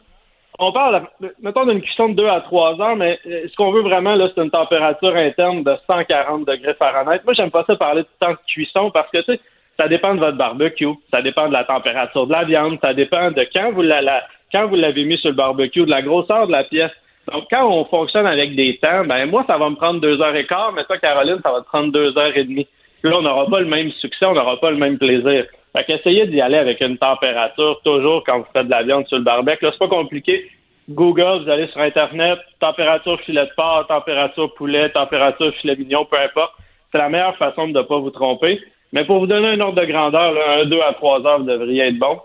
On parle, mettons, d'une cuisson de deux à trois heures, mais ce qu'on veut vraiment, là, c'est une température interne de cent quarante degrés Fahrenheit. Moi, j'aime pas ça parler tout le temps de cuisson parce que, tu sais, ça dépend de votre barbecue, ça dépend de la température de la viande, ça dépend de quand vous, la, la, quand vous l'avez mis sur le barbecue, de la grosseur de la pièce. Donc, quand on fonctionne avec des temps, ben moi, ça va me prendre deux heures et quart, mais toi, Caroline, ça va te prendre deux heures et demie. Puis là, on n'aura pas le même succès, on n'aura pas le même plaisir. Fait qu'essayez d'y aller avec une température, toujours quand vous faites de la viande sur le barbecue. Là, c'est pas compliqué. Google, vous allez sur Internet, température filet de porc, température poulet, température filet mignon, peu importe. C'est la meilleure façon de ne pas vous tromper. Mais pour vous donner un ordre de grandeur, là, un, deux à trois heures, vous devriez être bon.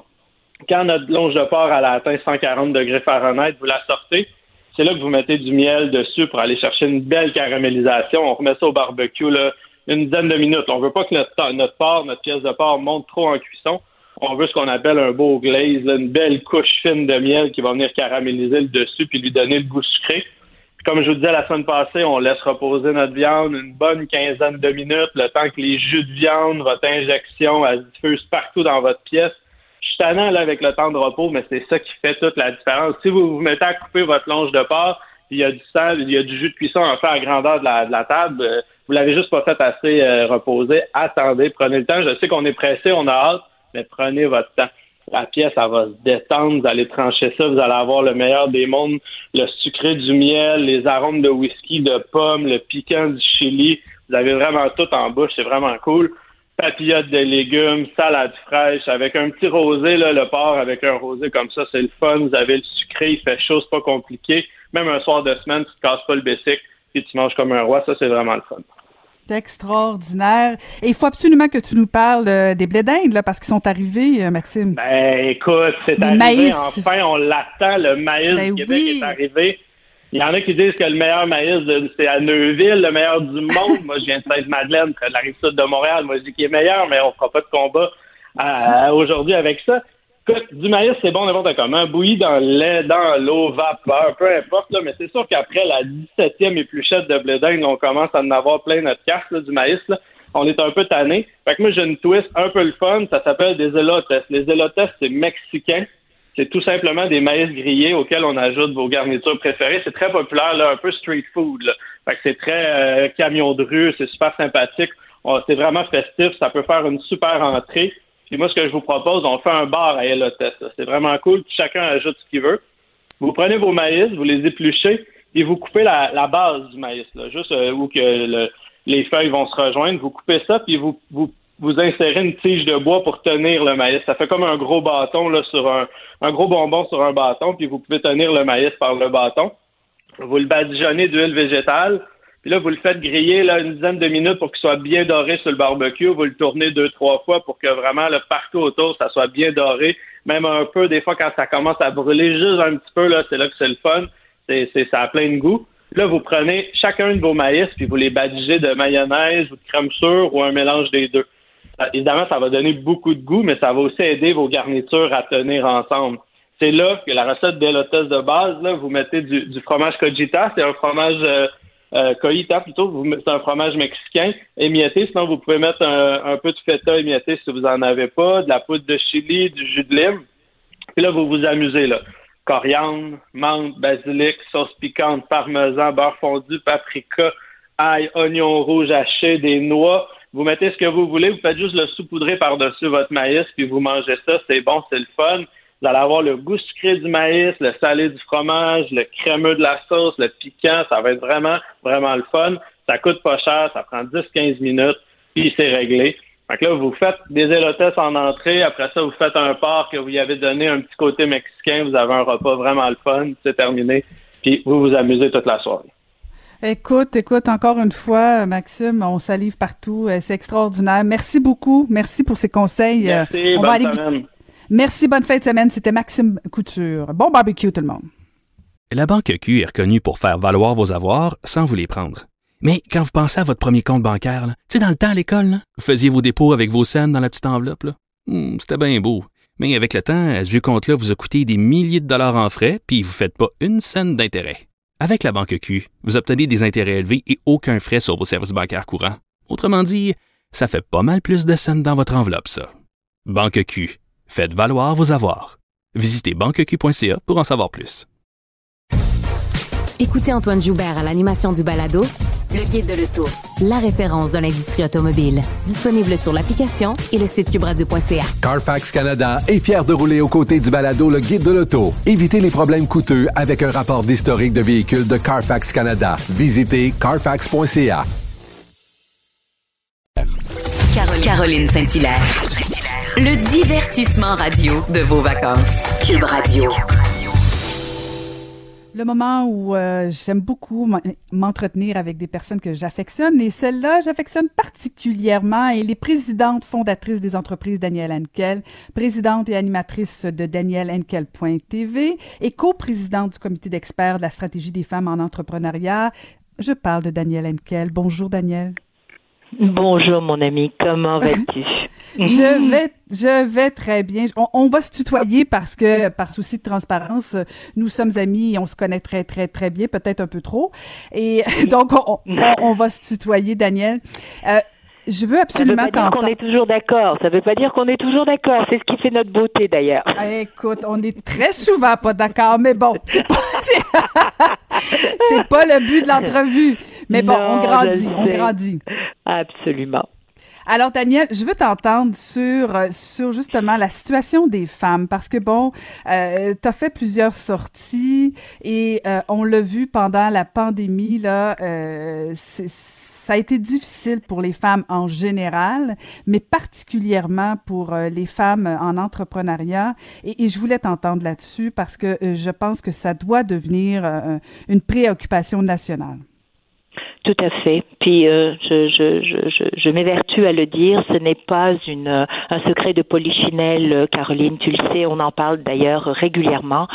Quand notre longe de porc elle a atteint cent quarante degrés Fahrenheit, vous la sortez. C'est là que vous mettez du miel dessus pour aller chercher une belle caramélisation. On remet ça au barbecue là, une dizaine de minutes. On veut pas que notre, notre porc, notre pièce de porc monte trop en cuisson. On veut ce qu'on appelle un beau glaze, là, une belle couche fine de miel qui va venir caraméliser le dessus puis lui donner le goût sucré. Comme je vous disais la semaine passée, on laisse reposer notre viande une bonne quinzaine de minutes, le temps que les jus de viande, votre injection, elle se diffuse partout dans votre pièce. Je suis tannant là avec le temps de repos, mais c'est ça qui fait toute la différence. Si vous vous mettez à couper votre longe de porc, il y a du sel, il y a du jus de cuisson à faire à grandeur de la, de la table. Euh, vous l'avez juste pas fait assez euh, reposer. Attendez, prenez le temps. Je sais qu'on est pressé, on a hâte, mais prenez votre temps. La pièce, elle va se détendre, vous allez trancher ça, vous allez avoir le meilleur des mondes, le sucré du miel, les arômes de whisky, de pommes, le piquant du chili. Vous avez vraiment tout en bouche, c'est vraiment cool. Papillotes de légumes, salade fraîche, avec un petit rosé, là, le porc avec un rosé comme ça, c'est le fun. Vous avez le sucré, il fait chaud, c'est pas compliqué. Même un soir de semaine, tu te casses pas le bessic et tu manges comme un roi, ça, c'est vraiment le fun. C'est extraordinaire. Et il faut absolument que tu nous parles euh, des blés d'Inde, là, parce qu'ils sont arrivés, euh, Maxime. Ben, écoute, c'est les arrivé. Maïs. Enfin, on l'attend. Le maïs ben du Québec oui. est arrivé. Il y en a qui disent que le meilleur maïs, de, c'est à Neuville, le meilleur du monde. Moi, je viens de Sainte-Madeleine, près de la Rive-Sud de Montréal. Moi, je dis qu'il est meilleur, mais on fera pas de combat euh, aujourd'hui avec ça. Écoute, du maïs, c'est bon n'importe comment. Bouilli dans le lait, dans l'eau, vapeur, peu importe, là, mais c'est sûr qu'après la dix-septième épluchette de blé d'Inde, on commence à en avoir plein notre carte, là, du maïs, là. On est un peu tanné. Fait que moi, j'ai une twist un peu le fun. Ça s'appelle des elotes. Les elotes, c'est mexicain. C'est tout simplement des maïs grillés auxquels on ajoute vos garnitures préférées. C'est très populaire, là, un peu street food, là. Fait que c'est très euh, camion de rue, c'est super sympathique. On, c'est vraiment festif. Ça peut faire une super entrée. Puis moi, ce que je vous propose, on fait un bar à Elotes. C'est vraiment cool. Chacun ajoute ce qu'il veut. Vous prenez vos maïs, vous les épluchez et vous coupez la, la base du maïs, là, juste euh, où que le, les feuilles vont se rejoindre. Vous coupez ça puis vous, vous vous insérez une tige de bois pour tenir le maïs. Ça fait comme un gros bâton là sur un, un gros bonbon sur un bâton. Puis vous pouvez tenir le maïs par le bâton. Vous le badigeonnez d'huile végétale. Puis là, vous le faites griller là, une dizaine de minutes pour qu'il soit bien doré sur le barbecue. Vous le tournez deux, trois fois pour que vraiment le partout autour, ça soit bien doré. Même un peu, des fois, quand ça commence à brûler juste un petit peu, là, c'est là que c'est le fun. C'est, c'est, ça a plein de goût. Là, vous prenez chacun de vos maïs puis vous les badigeez de mayonnaise ou de crème sure ou un mélange des deux. Évidemment, ça va donner beaucoup de goût, mais ça va aussi aider vos garnitures à tenir ensemble. C'est là que la recette d'Elotes de base, là, vous mettez du, du fromage cojita. C'est un fromage... Euh, Euh, cojita plutôt, vous mettez un fromage mexicain émietté, sinon vous pouvez mettre un, un peu de feta émietté si vous en avez pas, de la poudre de chili, du jus de lime, puis là vous vous amusez là, coriandre, menthe, basilic, sauce piquante, parmesan, beurre fondu, paprika, ail, oignon rouge haché, des noix, vous mettez ce que vous voulez, vous faites juste le saupoudrer par-dessus votre maïs, puis vous mangez ça, c'est bon, c'est le fun. Vous allez avoir le goût sucré du maïs, le salé du fromage, le crémeux de la sauce, le piquant. Ça va être vraiment, vraiment le fun. Ça coûte pas cher. Ça prend dix à quinze minutes. Puis c'est réglé. Donc là, vous faites des élotes en entrée. Après ça, vous faites un porc que vous y avez donné un petit côté mexicain. Vous avez un repas vraiment le fun. C'est terminé. Puis vous vous amusez toute la soirée. Écoute, écoute, encore une fois, Maxime, on salive partout. C'est extraordinaire. Merci beaucoup. Merci pour ces conseils. Merci. On bonne va aller... semaine. Merci, bonne fin de semaine. C'était Maxime Couture. Bon barbecue, tout le monde. La Banque Q est reconnue pour faire valoir vos avoirs sans vous les prendre. Mais quand vous pensez à votre premier compte bancaire, tu sais, dans le temps à l'école, là, vous faisiez vos dépôts avec vos cents dans la petite enveloppe. Là. Mmh, c'était bien beau. Mais avec le temps, à ce compte-là vous a coûté des milliers de dollars en frais puis vous ne faites pas une scène d'intérêt. Avec la Banque Q, vous obtenez des intérêts élevés et aucun frais sur vos services bancaires courants. Autrement dit, ça fait pas mal plus de cents dans votre enveloppe, ça. Banque Q. Faites valoir vos avoirs. Visitez banque q point c a pour en savoir plus. Écoutez Antoine Joubert à l'animation du balado Le Guide de l'Auto, la référence de l'industrie automobile. Disponible sur l'application et le site cube radio point c a. Carfax Canada est fier de rouler aux côtés du balado Le Guide de l'Auto. Évitez les problèmes coûteux avec un rapport d'historique de véhicules de Carfax Canada. Visitez carfax point c a. Caroline Saint-Hilaire. Le divertissement radio de vos vacances. Cube Radio. Le moment où euh, j'aime beaucoup m'entretenir avec des personnes que j'affectionne, et celle-là, j'affectionne particulièrement, elle est présidente fondatrice des entreprises Danielle Henkel, présidente et animatrice de Danielle Henkel point t v et coprésidente du comité d'experts de la stratégie des femmes en entrepreneuriat. Je parle de Danielle Henkel. Bonjour, Danielle. Bonjour, mon ami. Comment vas-tu? Je vais, je vais très bien. On, on va se tutoyer parce que, par souci de transparence, nous sommes amis et on se connaît très, très, très bien, peut-être un peu trop. Et donc, on, on, on va se tutoyer, Danielle. Euh, Je veux absolument t'entendre. Ça veut pas dire qu'on est toujours d'accord. Ça veut pas dire qu'on est toujours d'accord. C'est ce qui fait notre beauté, d'ailleurs. Écoute, on est très souvent pas d'accord, mais bon, c'est pas, c'est, c'est pas le but de l'entrevue. Mais bon, non, on grandit, on grandit. Absolument. Alors, Danielle, je veux t'entendre sur sur justement la situation des femmes, parce que, bon, euh, tu as fait plusieurs sorties et euh, on l'a vu pendant la pandémie, là, euh, c'est, ça a été difficile pour les femmes en général, mais particulièrement pour euh, les femmes en entrepreneuriat. Et, et je voulais t'entendre là-dessus parce que euh, je pense que ça doit devenir euh, une préoccupation nationale. Tout à fait. Puis euh, je, je, je, je, je m'évertue à le dire, ce n'est pas une, un secret de polichinelle, Caroline, tu le sais, on en parle d'ailleurs régulièrement.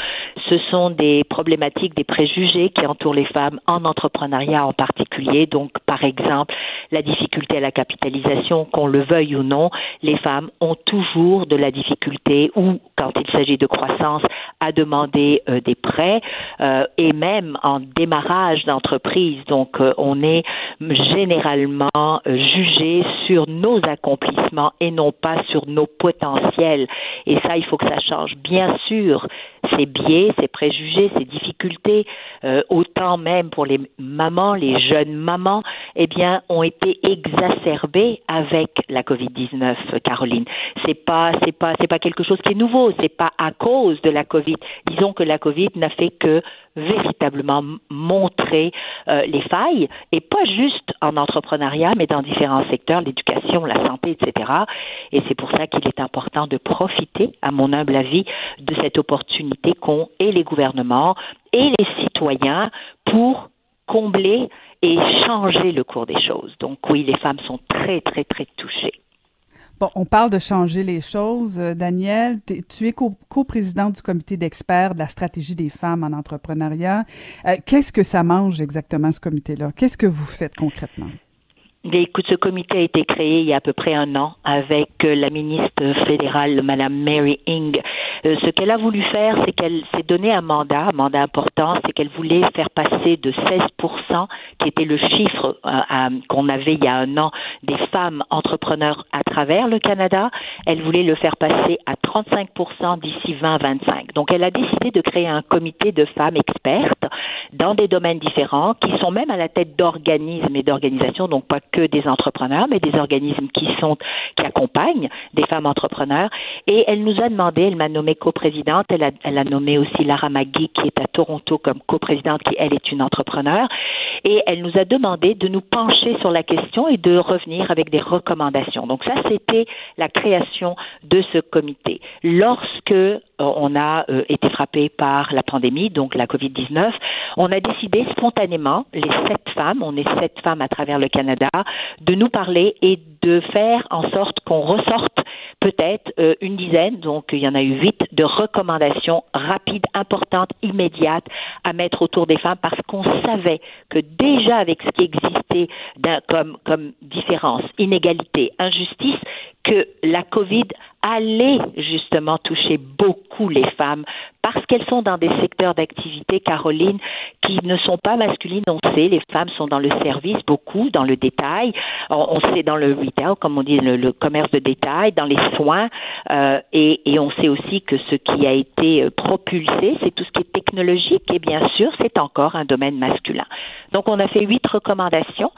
Ce sont des problématiques, des préjugés qui entourent les femmes en entrepreneuriat en particulier. Donc, par exemple, la difficulté à la capitalisation, qu'on le veuille ou non, les femmes ont toujours de la difficulté ou, quand il s'agit de croissance, à demander euh, des prêts euh, et même en démarrage d'entreprise. Donc, euh, on est généralement jugé sur nos accomplissements et non pas sur nos potentiels. Et ça, il faut que ça change. Bien sûr, ces biais, ces préjugés, ces difficultés, euh, autant même pour les mamans, les jeunes mamans, eh bien, ont été exacerbés avec la covid dix-neuf, Caroline. C'est pas, c'est pas, c'est pas quelque chose qui est nouveau. C'est pas à cause de la COVID. Disons que la COVID n'a fait que véritablement montrer euh, les failles, et pas juste en entrepreneuriat, mais dans différents secteurs, l'éducation, la santé, et cetera. Et c'est pour ça qu'il est important de profiter, à mon humble avis, de cette opportunité qu'ont et les gouvernements et les citoyens pour combler et changer le cours des choses. Donc oui, les femmes sont très, très, très touchées. Bon, on parle de changer les choses. Danielle, tu es coprésidente du comité d'experts de la stratégie des femmes en entrepreneuriat. Euh, qu'est-ce que ça mange exactement, ce comité-là? Qu'est-ce que vous faites concrètement? Écoute, ce comité a été créé il y a à peu près un an avec la ministre fédérale, Mme Mary Ng. Euh, ce qu'elle a voulu faire, c'est qu'elle s'est donné un mandat, un mandat important, c'est qu'elle voulait faire passer de seize pour cent, qui était le chiffre euh, à, qu'on avait il y a un an, des femmes entrepreneurs à travers le Canada, elle voulait le faire passer à trente-cinq pour cent d'ici vingt vingt-cinq. Donc, elle a décidé de créer un comité de femmes expertes dans des domaines différents, qui sont même à la tête d'organismes et d'organisations, donc pas que des entrepreneurs, mais des organismes qui sont, qui accompagnent des femmes entrepreneurs. Et elle nous a demandé, elle m'a nommé coprésidente, elle a, elle a nommé aussi Lara Magui qui est à Toronto comme coprésidente, qui elle est une entrepreneure, et elle nous a demandé de nous pencher sur la question et de revenir avec des recommandations. Donc ça, c'était la création de ce comité. Lorsque euh, on a euh, été frappé par la pandémie, donc la covid dix-neuf, on a décidé spontanément, les sept femmes, on est sept femmes à travers le Canada, de nous parler et de faire en sorte qu'on ressorte peut-être euh, une dizaine, donc il y en a eu huit, de recommandations rapides, importantes, immédiates à mettre autour des femmes, parce qu'on savait que déjà avec ce qui existait d'un, comme, comme différence, inégalité, injustice, que la COVID allait justement toucher beaucoup les femmes parce qu'elles sont dans des secteurs d'activité, Caroline, qui ne sont pas masculines. On sait, les femmes sont dans le service beaucoup, dans le détail, on, on sait dans le retail, comme on dit, le, le commerce de détail, dans les soins, euh, et, et on sait aussi que ce qui a été propulsé, c'est tout ce qui est technologique, et bien sûr, c'est encore un domaine masculin. Donc, on a fait huit recommandations.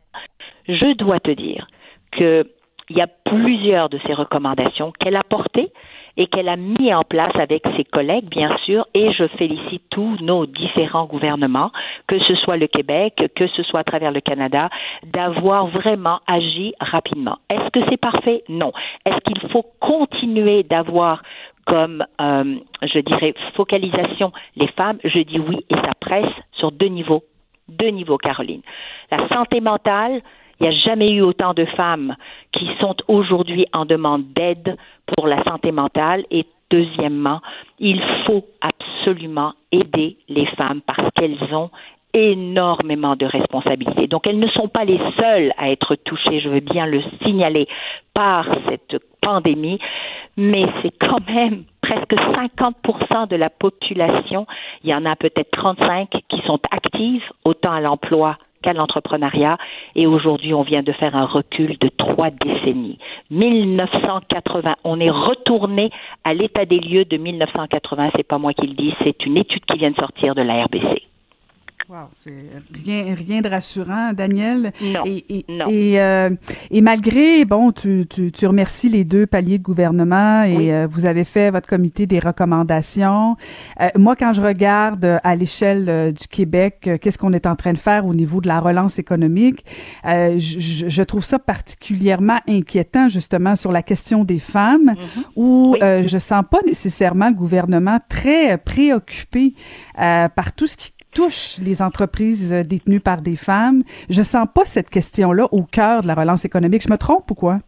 Je dois te dire que il y a plusieurs de ces recommandations qu'elle a portées et qu'elle a mis en place avec ses collègues, bien sûr, et je félicite tous nos différents gouvernements, que ce soit le Québec, que ce soit à travers le Canada, d'avoir vraiment agi rapidement. Est-ce que c'est parfait? Non. Est-ce qu'il faut continuer d'avoir comme, euh, je dirais, focalisation les femmes? Je dis oui, et ça presse sur deux niveaux. Deux niveaux, Caroline. La santé mentale, il n'y a jamais eu autant de femmes qui sont aujourd'hui en demande d'aide pour la santé mentale. Et deuxièmement, il faut absolument aider les femmes parce qu'elles ont énormément de responsabilités. Donc, elles ne sont pas les seules à être touchées, je veux bien le signaler, par cette pandémie, mais c'est quand même presque cinquante pour cent de la population, il y en a peut-être trente-cinq qui sont actives, autant à l'emploi qu'à l'entrepreneuriat. Et aujourd'hui, on vient de faire un recul de trois décennies. mille neuf cent quatre-vingts, on est retourné à l'état des lieux de mille neuf cent quatre-vingts. C'est pas moi qui le dis, c'est une étude qui vient de sortir de la R B C. Wow, c'est rien, rien de rassurant, Daniel. Non, et, et, non. Et, euh, et malgré, bon, tu, tu, tu remercies les deux paliers de gouvernement et oui. euh, vous avez fait votre comité des recommandations. Euh, moi, quand je regarde à l'échelle du Québec, euh, qu'est-ce qu'on est en train de faire au niveau de la relance économique, euh, je, je trouve ça particulièrement inquiétant, justement, sur la question des femmes, mm-hmm. où oui. euh, je sens pas nécessairement le gouvernement très préoccupé euh, par tout ce qui touche les entreprises détenues par des femmes. Je ne sens pas cette question-là au cœur de la relance économique. Je me trompe ou quoi?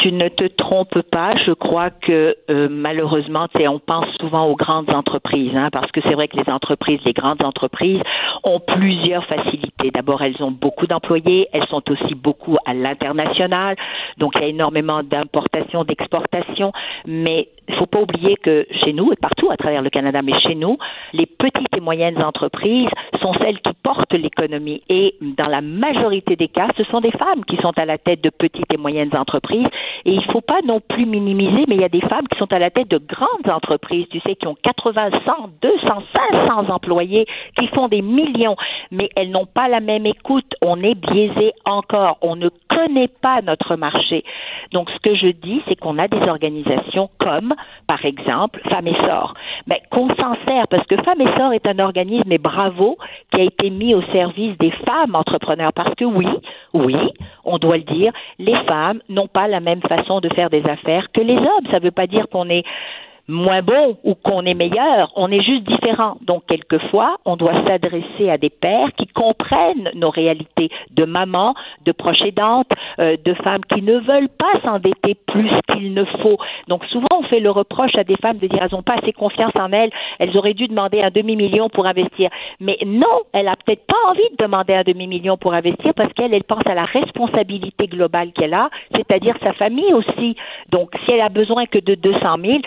Tu ne te trompes pas. Je crois que euh, malheureusement, tu sais, on pense souvent aux grandes entreprises, hein, parce que c'est vrai que les entreprises, les grandes entreprises ont plusieurs facilités. D'abord, elles ont beaucoup d'employés, elles sont aussi beaucoup à l'international, donc il y a énormément d'importations, d'exportations, mais il ne faut pas oublier que chez nous, et partout à travers le Canada, mais chez nous, les petites et moyennes entreprises sont celles qui portent l'économie, et dans la majorité des cas, ce sont des femmes qui sont à la tête de petites et moyennes entreprises. Et il ne faut pas non plus minimiser, mais il y a des femmes qui sont à la tête de grandes entreprises, tu sais, qui ont quatre-vingts, cent, deux cents, cinq cents employés, qui font des millions, mais elles n'ont pas la même écoute. On est biaisé encore. On ne connaît pas notre marché. Donc, ce que je dis, c'est qu'on a des organisations comme, par exemple, Femmes et Sorts. Ben, qu'on s'en sert, parce que Femmes et Sorts est un organisme, et bravo, qui a été mis au service des femmes entrepreneurs, parce que oui, oui, on doit le dire, les femmes n'ont pas la même façon de faire des affaires que les hommes. Ça ne veut pas dire qu'on est moins bon ou qu'on est meilleur, on est juste différent. Donc, quelquefois, on doit s'adresser à des pères qui comprennent nos réalités de maman, de proche aidante, euh, de femmes qui ne veulent pas s'endetter plus qu'il ne faut. Donc, souvent, on fait le reproche à des femmes de dire « elles n'ont pas assez confiance en elles, elles auraient dû demander un demi-million pour investir ». Mais non, elle n'a peut-être pas envie de demander un demi-million pour investir parce qu'elle, elle pense à la responsabilité globale qu'elle a, c'est-à-dire sa famille aussi. Donc, si elle a besoin que de deux cent mille,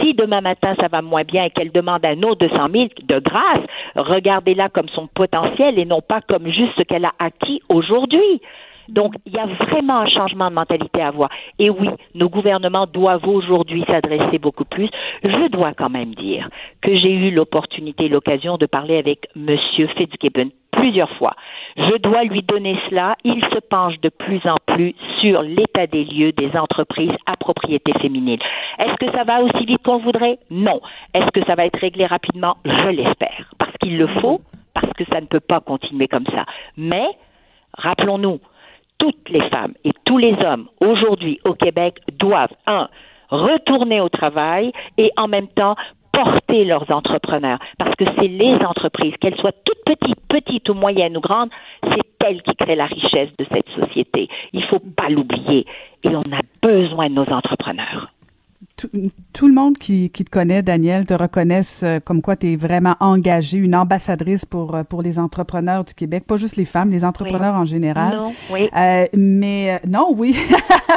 si demain matin, ça va moins bien et qu'elle demande un autre deux cent mille, de grâce, regardez-la comme son potentiel et non pas comme juste ce qu'elle a acquis aujourd'hui. Donc, il y a vraiment un changement de mentalité à avoir. Et oui, nos gouvernements doivent aujourd'hui s'adresser beaucoup plus. Je dois quand même dire que j'ai eu l'opportunité, l'occasion de parler avec M. Fitzgibbon plusieurs fois. Je dois lui donner cela. Il se penche de plus en plus sur l'état des lieux des entreprises à propriété féminine. Est-ce que ça va aussi vite qu'on voudrait? Non. Est-ce que ça va être réglé rapidement? Je l'espère. Parce qu'il le faut, parce que ça ne peut pas continuer comme ça. Mais, rappelons-nous, toutes les femmes et tous les hommes aujourd'hui au Québec doivent, un, retourner au travail et en même temps porter leurs entrepreneurs. Parce que c'est les entreprises, qu'elles soient toutes petites, petites ou moyennes ou grandes, c'est elles qui créent la richesse de cette société. Il ne faut pas l'oublier. Et on a besoin de nos entrepreneurs. Tout, tout le monde qui, qui te connaît, Daniel, te reconnaissent comme quoi tu es vraiment engagée, une ambassadrice pour pour les entrepreneurs du Québec, pas juste les femmes, les entrepreneurs oui. en général. Non, oui. Euh, mais non, oui.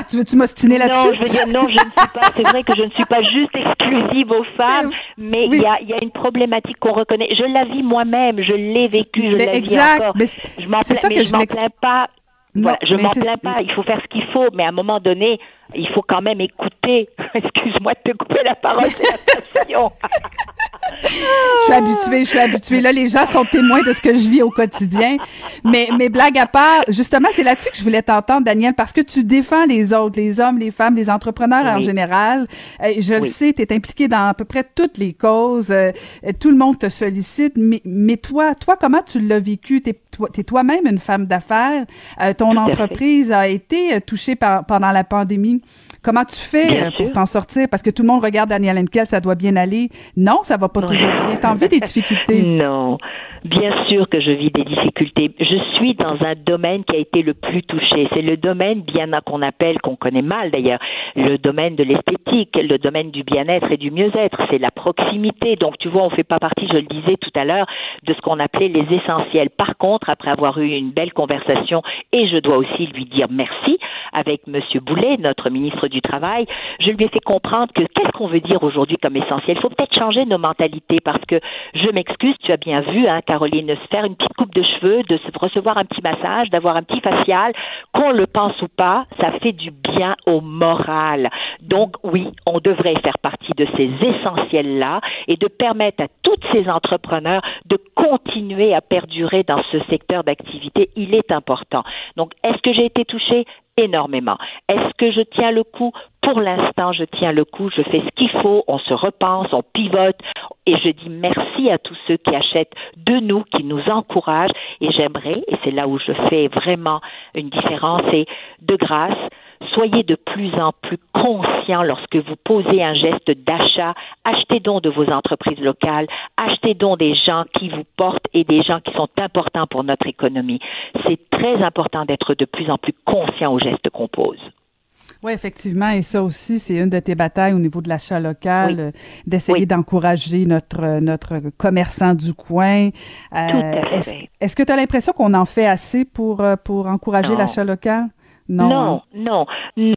Tu veux-tu m'ostiner là-dessus? Non, je veux dire, non, je ne suis pas, c'est vrai que je ne suis pas juste exclusive aux femmes, mais il oui. y a il y a une problématique qu'on reconnaît. Je la vis moi-même, je l'ai vécue, je mais la exact. vis encore. Mais je m'en plains, mais je m'en plains pas. Non, voilà, je m'en plains pas, il faut faire ce qu'il faut, mais à un moment donné, il faut quand même écouter. Excuse-moi de te couper la parole, c'est la passion. Je suis habituée, je suis habituée. Là, les gens sont témoins de ce que je vis au quotidien. Mais, mais blague à part, justement, c'est là-dessus que je voulais t'entendre, Daniel, parce que tu défends les autres, les hommes, les femmes, les entrepreneurs oui. en général. Je oui. le sais, tu es impliquée dans à peu près toutes les causes. Tout le monde te sollicite. Mais, mais toi, toi, comment tu l'as vécu? T'es, t'es toi-même une femme d'affaires. Euh, ton entreprise a été touchée par, pendant la pandémie. Comment tu fais bien pour sûr. T'en sortir? Parce que tout le monde regarde Daniel Henkel, ça doit bien aller. Non, ça va pas toujours bien. T'as envie des difficultés? Non. Bien sûr que je vis des difficultés. Je suis dans un domaine qui a été le plus touché. C'est le domaine bien qu'on appelle, qu'on connaît mal d'ailleurs, le domaine de l'esthétique, le domaine du bien-être et du mieux-être. C'est la proximité. Donc, tu vois, on fait pas partie, je le disais tout à l'heure, de ce qu'on appelait les essentiels. Par contre, après avoir eu une belle conversation, et je dois aussi lui dire merci, avec M. Boulet, notre ministre Code du travail, je lui ai fait comprendre que qu'est-ce qu'on veut dire aujourd'hui comme essentiel. Il faut peut-être changer nos mentalités parce que, je m'excuse, tu as bien vu, hein, Caroline, de se faire une petite coupe de cheveux, de se recevoir un petit massage, d'avoir un petit facial, qu'on le pense ou pas, ça fait du bien au moral. Donc, oui, on devrait faire partie de ces essentiels-là et de permettre à toutes ces entrepreneurs de continuer à perdurer dans ce secteur d'activité. Il est important. Donc, est-ce que j'ai été touchée? Énormément. Est-ce que je tiens le coup? Pour l'instant, je tiens le coup, je fais ce qu'il faut, on se repense, on pivote et je dis merci à tous ceux qui achètent de nous, qui nous encouragent et j'aimerais, et c'est là où je fais vraiment une différence, c'est de grâce, soyez de plus en plus conscients lorsque vous posez un geste d'achat. Achetez donc de vos entreprises locales, achetez donc des gens qui vous portent et des gens qui sont importants pour notre économie. C'est très important d'être de plus en plus conscient aux gestes qu'on pose. Oui, effectivement, et ça aussi, c'est une de tes batailles au niveau de l'achat local, oui. euh, d'essayer oui. d'encourager notre notre commerçant du coin. Euh, Tout à fait. Est-ce, est-ce que tu as l'impression qu'on en fait assez pour pour encourager non. l'achat local? Non, non, non,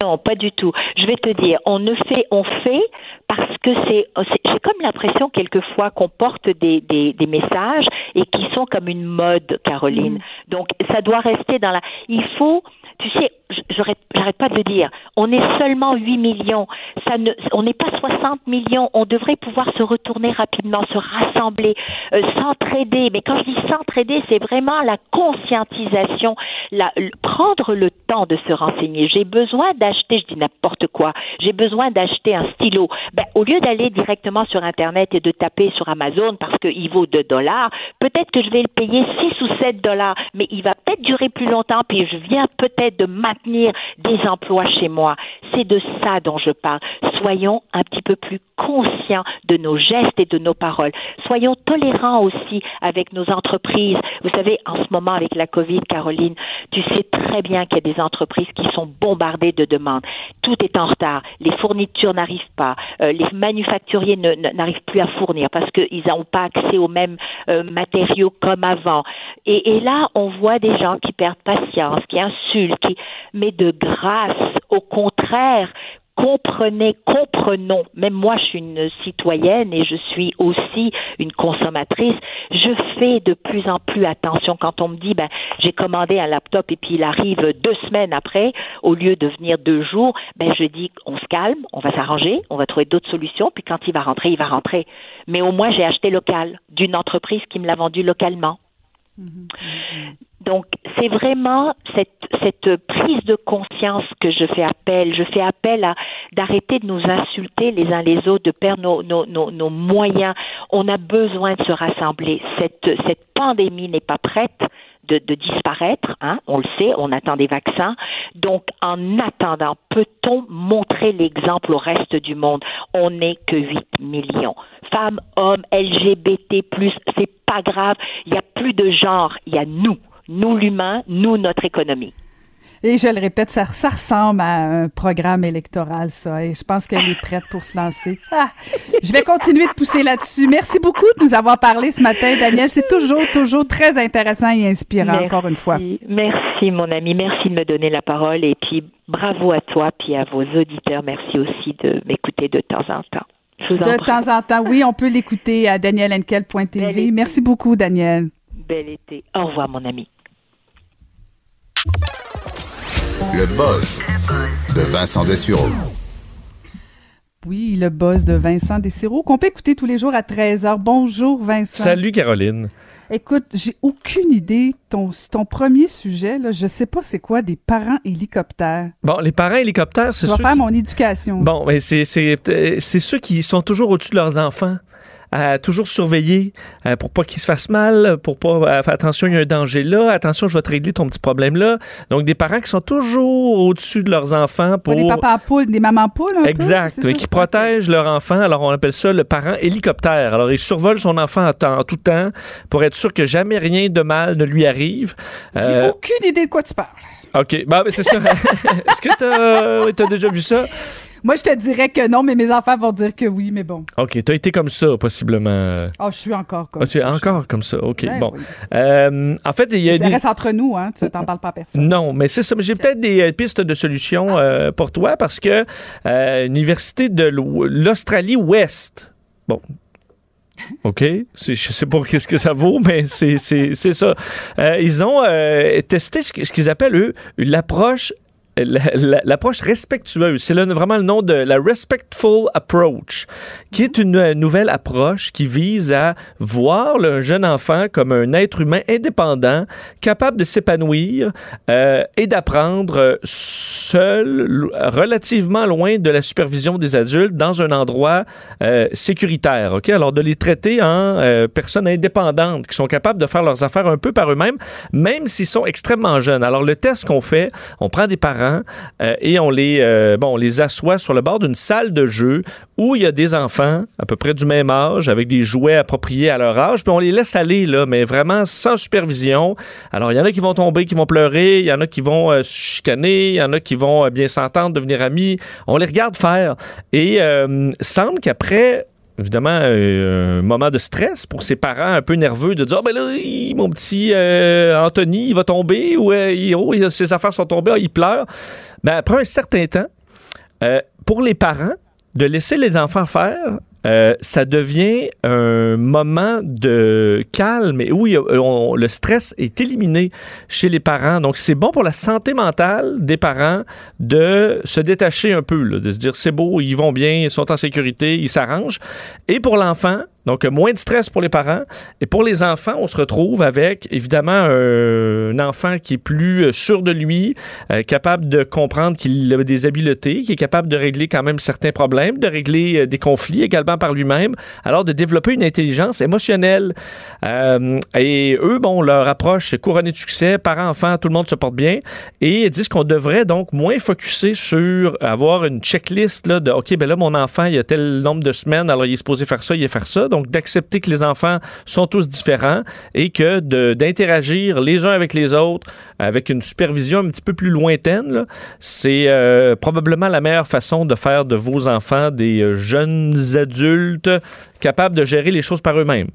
non, pas du tout. Je vais te dire, on ne fait, on fait parce que c'est, c'est j'ai comme l'impression quelquefois qu'on porte des, des, des messages et qui sont comme une mode, Caroline. Mmh. Donc, ça doit rester dans la, il faut, tu sais, j'arrête, j'arrête pas de le dire, on est seulement huit millions, ça ne, on n'est pas soixante millions, on devrait pouvoir se retourner rapidement, se rassembler, euh, s'entraider, mais quand je dis s'entraider, c'est vraiment la conscientisation, la, prendre le temps de se renseigner. J'ai besoin d'acheter, je dis n'importe quoi, j'ai besoin d'acheter un stylo. Ben, au lieu d'aller directement sur Internet et de taper sur Amazon parce qu'il vaut deux dollars, peut-être que je vais le payer six ou sept dollars, mais il va peut-être durer plus longtemps, puis je viens peut-être de maintenir des emplois chez moi. C'est de ça dont je parle. Soyons un petit peu plus conscients de nos gestes et de nos paroles. Soyons tolérants aussi avec nos entreprises. Vous savez, en ce moment, avec la COVID, Caroline, tu sais très bien qu'il y a des entreprises qui sont bombardées de demandes. Tout est en retard. Les fournitures n'arrivent pas. Euh, les manufacturiers ne, ne, n'arrivent plus à fournir parce qu'ils n'ont pas accès aux mêmes euh, matériaux comme avant. Et, et là, on voit des gens qui perdent patience, qui insultent, qui... mais de grâce, au contraire, comprenez, comprenons, même moi je suis une citoyenne et je suis aussi une consommatrice, je fais de plus en plus attention quand on me dit ben j'ai commandé un laptop et puis il arrive deux semaines après, au lieu de venir deux jours, ben je dis on se calme, on va s'arranger, on va trouver d'autres solutions, puis quand il va rentrer, il va rentrer. Mais au moins j'ai acheté local, d'une entreprise qui me l'a vendu localement. Mmh. Donc, c'est vraiment cette, cette prise de conscience que je fais appel. Je fais appel à d'arrêter de nous insulter les uns les autres, de perdre nos, nos, nos, nos moyens. On a besoin de se rassembler. Cette, cette pandémie n'est pas prête de, de disparaître, hein. On le sait, on attend des vaccins. Donc, en attendant, peut-on montrer l'exemple au reste du monde? On n'est que huit millions. Femmes, hommes, L G B T plus, c'est pas grave. Il n'y a plus de genre. Il y a nous. Nous, l'humain, nous, notre économie. Et je le répète, ça, ça ressemble à un programme électoral, ça. Et je pense qu'elle est prête pour se lancer. Ah, je vais continuer de pousser là-dessus. Merci beaucoup de nous avoir parlé ce matin, Danielle. C'est toujours, toujours très intéressant et inspirant, merci, encore une fois. Merci, mon ami. Merci de me donner la parole. Et puis, bravo à toi, puis à vos auditeurs. Merci aussi de m'écouter de temps en temps. Je vous de embrasse. Temps en temps, oui, on peut l'écouter à Danielle Henkel point T V. Merci beaucoup, Danielle. Bel été. Au revoir, mon ami. Le buzz de Vincent Desiro. Oui, le buzz de Vincent Desiro, qu'on peut écouter tous les jours à treize heures. Bonjour, Vincent. Salut, Caroline. Écoute, j'ai aucune idée. Ton, ton premier sujet, là, je sais pas c'est quoi, des parents hélicoptères. Bon, les parents hélicoptères, c'est ceux... Je vais faire qui... mon éducation. Bon, mais c'est, c'est, c'est ceux qui sont toujours au-dessus de leurs enfants. À toujours surveiller euh, pour pas qu'ils se fassent mal, pour pas euh, attention, il y a un danger là, attention, je vais te régler ton petit problème là. Donc des parents qui sont toujours au-dessus de leurs enfants pour des papas poules, des mamans poules un exact, peu, et qui protègent leur enfant. Alors on appelle ça le parent hélicoptère. Alors il survole son enfant en, temps, en tout temps pour être sûr que jamais rien de mal ne lui arrive. J'ai euh... aucune idée de quoi tu parles. OK. Bah, ben, c'est ça. Est-ce que t'as, oui, t'as déjà vu ça? Moi, je te dirais que non, mais mes enfants vont dire que oui, mais bon. OK. T'as été comme ça, possiblement. Ah, oh, je suis encore comme ah, ça. Tu es encore comme ça. OK. Ouais, bon. Oui. Euh, en fait, il y a. Ça des... reste entre nous, hein. Tu t'en parles pas à personne. Non, mais c'est ça. Mais j'ai peut-être des pistes de solutions euh, pour toi parce que euh, l'Université de l'Australie-Ouest. Bon. OK. C'est, je ne sais pas qu'est-ce que ça vaut, mais c'est, c'est, c'est ça. Euh, ils ont euh, testé ce qu'ils appellent, eux, l'approche La, la, l'approche respectueuse, c'est le, vraiment le nom de la Respectful Approach, qui est une euh, nouvelle approche qui vise à voir le jeune enfant comme un être humain indépendant, capable de s'épanouir euh, et d'apprendre seul, l- relativement loin de la supervision des adultes, dans un endroit euh, sécuritaire. Okay? Alors, de les traiter en euh, personnes indépendantes qui sont capables de faire leurs affaires un peu par eux-mêmes, même s'ils sont extrêmement jeunes. Alors, le test qu'on fait, on prend des parents Euh, et on les, euh, bon, on les assoit sur le bord d'une salle de jeu où il y a des enfants à peu près du même âge avec des jouets appropriés à leur âge, puis on les laisse aller, là, mais vraiment sans supervision. Alors, il y en a qui vont tomber, qui vont pleurer, il y en a qui vont euh, se chicaner, il y en a qui vont euh, bien s'entendre, devenir amis. On les regarde faire. Et euh, semble qu'après... Évidemment, euh, un moment de stress pour ses parents un peu nerveux de dire oh, ben là, il, mon petit euh, Anthony, il va tomber, ou euh, il, oh, ses affaires sont tombées, oh, il pleure. Ben, après un certain temps, euh, pour les parents, de laisser les enfants faire, euh, ça devient un moment de calme et où il y a, on, le stress est éliminé chez les parents. Donc, c'est bon pour la santé mentale des parents de se détacher un peu, là, de se dire c'est beau, ils vont bien, ils sont en sécurité, ils s'arrangent. Et pour l'enfant, donc moins de stress pour les parents. Et pour les enfants, on se retrouve avec, évidemment, euh, un enfant qui est plus sûr de lui, euh, capable de comprendre qu'il a des habiletés, qui est capable de régler quand même certains problèmes, de régler euh, des conflits également par lui-même, alors de développer une intelligence émotionnelle. Euh, et eux, bon, leur approche est couronnée de succès, parents-enfants, tout le monde se porte bien, et ils disent qu'on devrait donc moins focusser sur avoir une checklist là, de « OK, ben là, mon enfant, il a tel nombre de semaines, alors il est supposé faire ça, il est faire ça », donc d'accepter que les enfants sont tous différents et que de, d'interagir les uns avec les autres avec une supervision un petit peu plus lointaine, là, c'est euh, probablement la meilleure façon de faire de vos enfants des jeunes adultes capables de gérer les choses par eux-mêmes.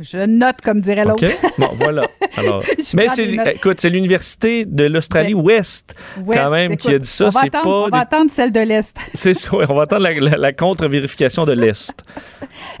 Je note, comme dirait l'autre. Okay. Bon, voilà. Alors, mais c'est, écoute, c'est l'Université de l'Australie-Ouest, Ouest, quand même, écoute, qui a dit ça. On va, c'est attendre, pas on va des... attendre celle de l'Est. C'est ça. On va attendre la, la, la contre-vérification de l'Est.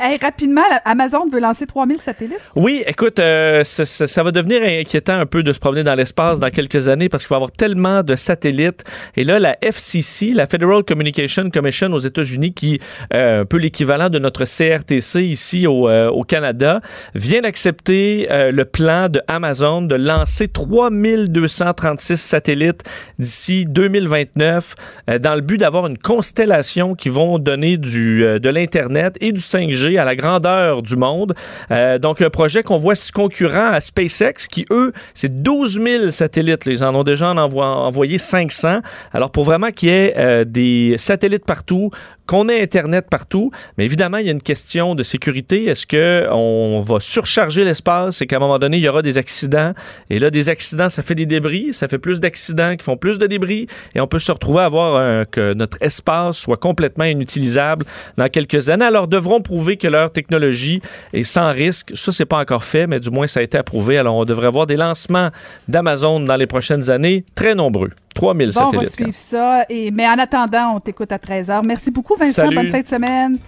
Hey, rapidement, Amazon veut lancer trois mille satellites. Oui, écoute, euh, ça, ça, ça va devenir inquiétant un peu de se promener dans l'espace dans quelques années parce qu'il va y avoir tellement de satellites. Et là, la F C C, la Federal Communication Commission aux États-Unis, qui est euh, un peu l'équivalent de notre C R T C ici au, euh, au Canada, vient d'accepter euh, le plan de Amazon de lancer trois mille deux cent trente-six satellites d'ici deux mille vingt-neuf euh, dans le but d'avoir une constellation qui vont donner du, euh, de l'Internet et du cinq G à la grandeur du monde. Euh, donc, un projet qu'on voit concurrent à SpaceX qui, eux, c'est douze mille satellites. Là, ils en ont déjà en envo- envoyé cinq cents. Alors, pour vraiment qu'il y ait euh, des satellites partout, qu'on ait Internet partout, mais évidemment, il y a une question de sécurité. Est-ce qu'on va surcharger l'espace et qu'à un moment donné, il y aura des accidents? Et là, des accidents, ça fait des débris, ça fait plus d'accidents qui font plus de débris et on peut se retrouver à avoir un, que notre espace soit complètement inutilisable dans quelques années. Alors, devront prouver que leur technologie est sans risque. Ça, c'est pas encore fait, mais du moins, ça a été approuvé. Alors, on devrait avoir des lancements d'Amazon dans les prochaines années, très nombreux. trois mille bon, satellites. On va suivre ça. Et, mais en attendant, on t'écoute à treize heures. Merci beaucoup, Vincent. Salut. Bonne fin de semaine.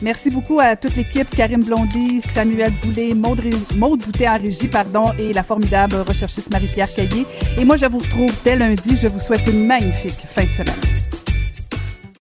Merci beaucoup à toute l'équipe, Karine Blondy, Samuel Boulay, Maude, Maude Boutet en régie, pardon, et la formidable recherchiste Marie-Pierre Caillé. Et moi, je vous retrouve dès lundi. Je vous souhaite une magnifique fin de semaine.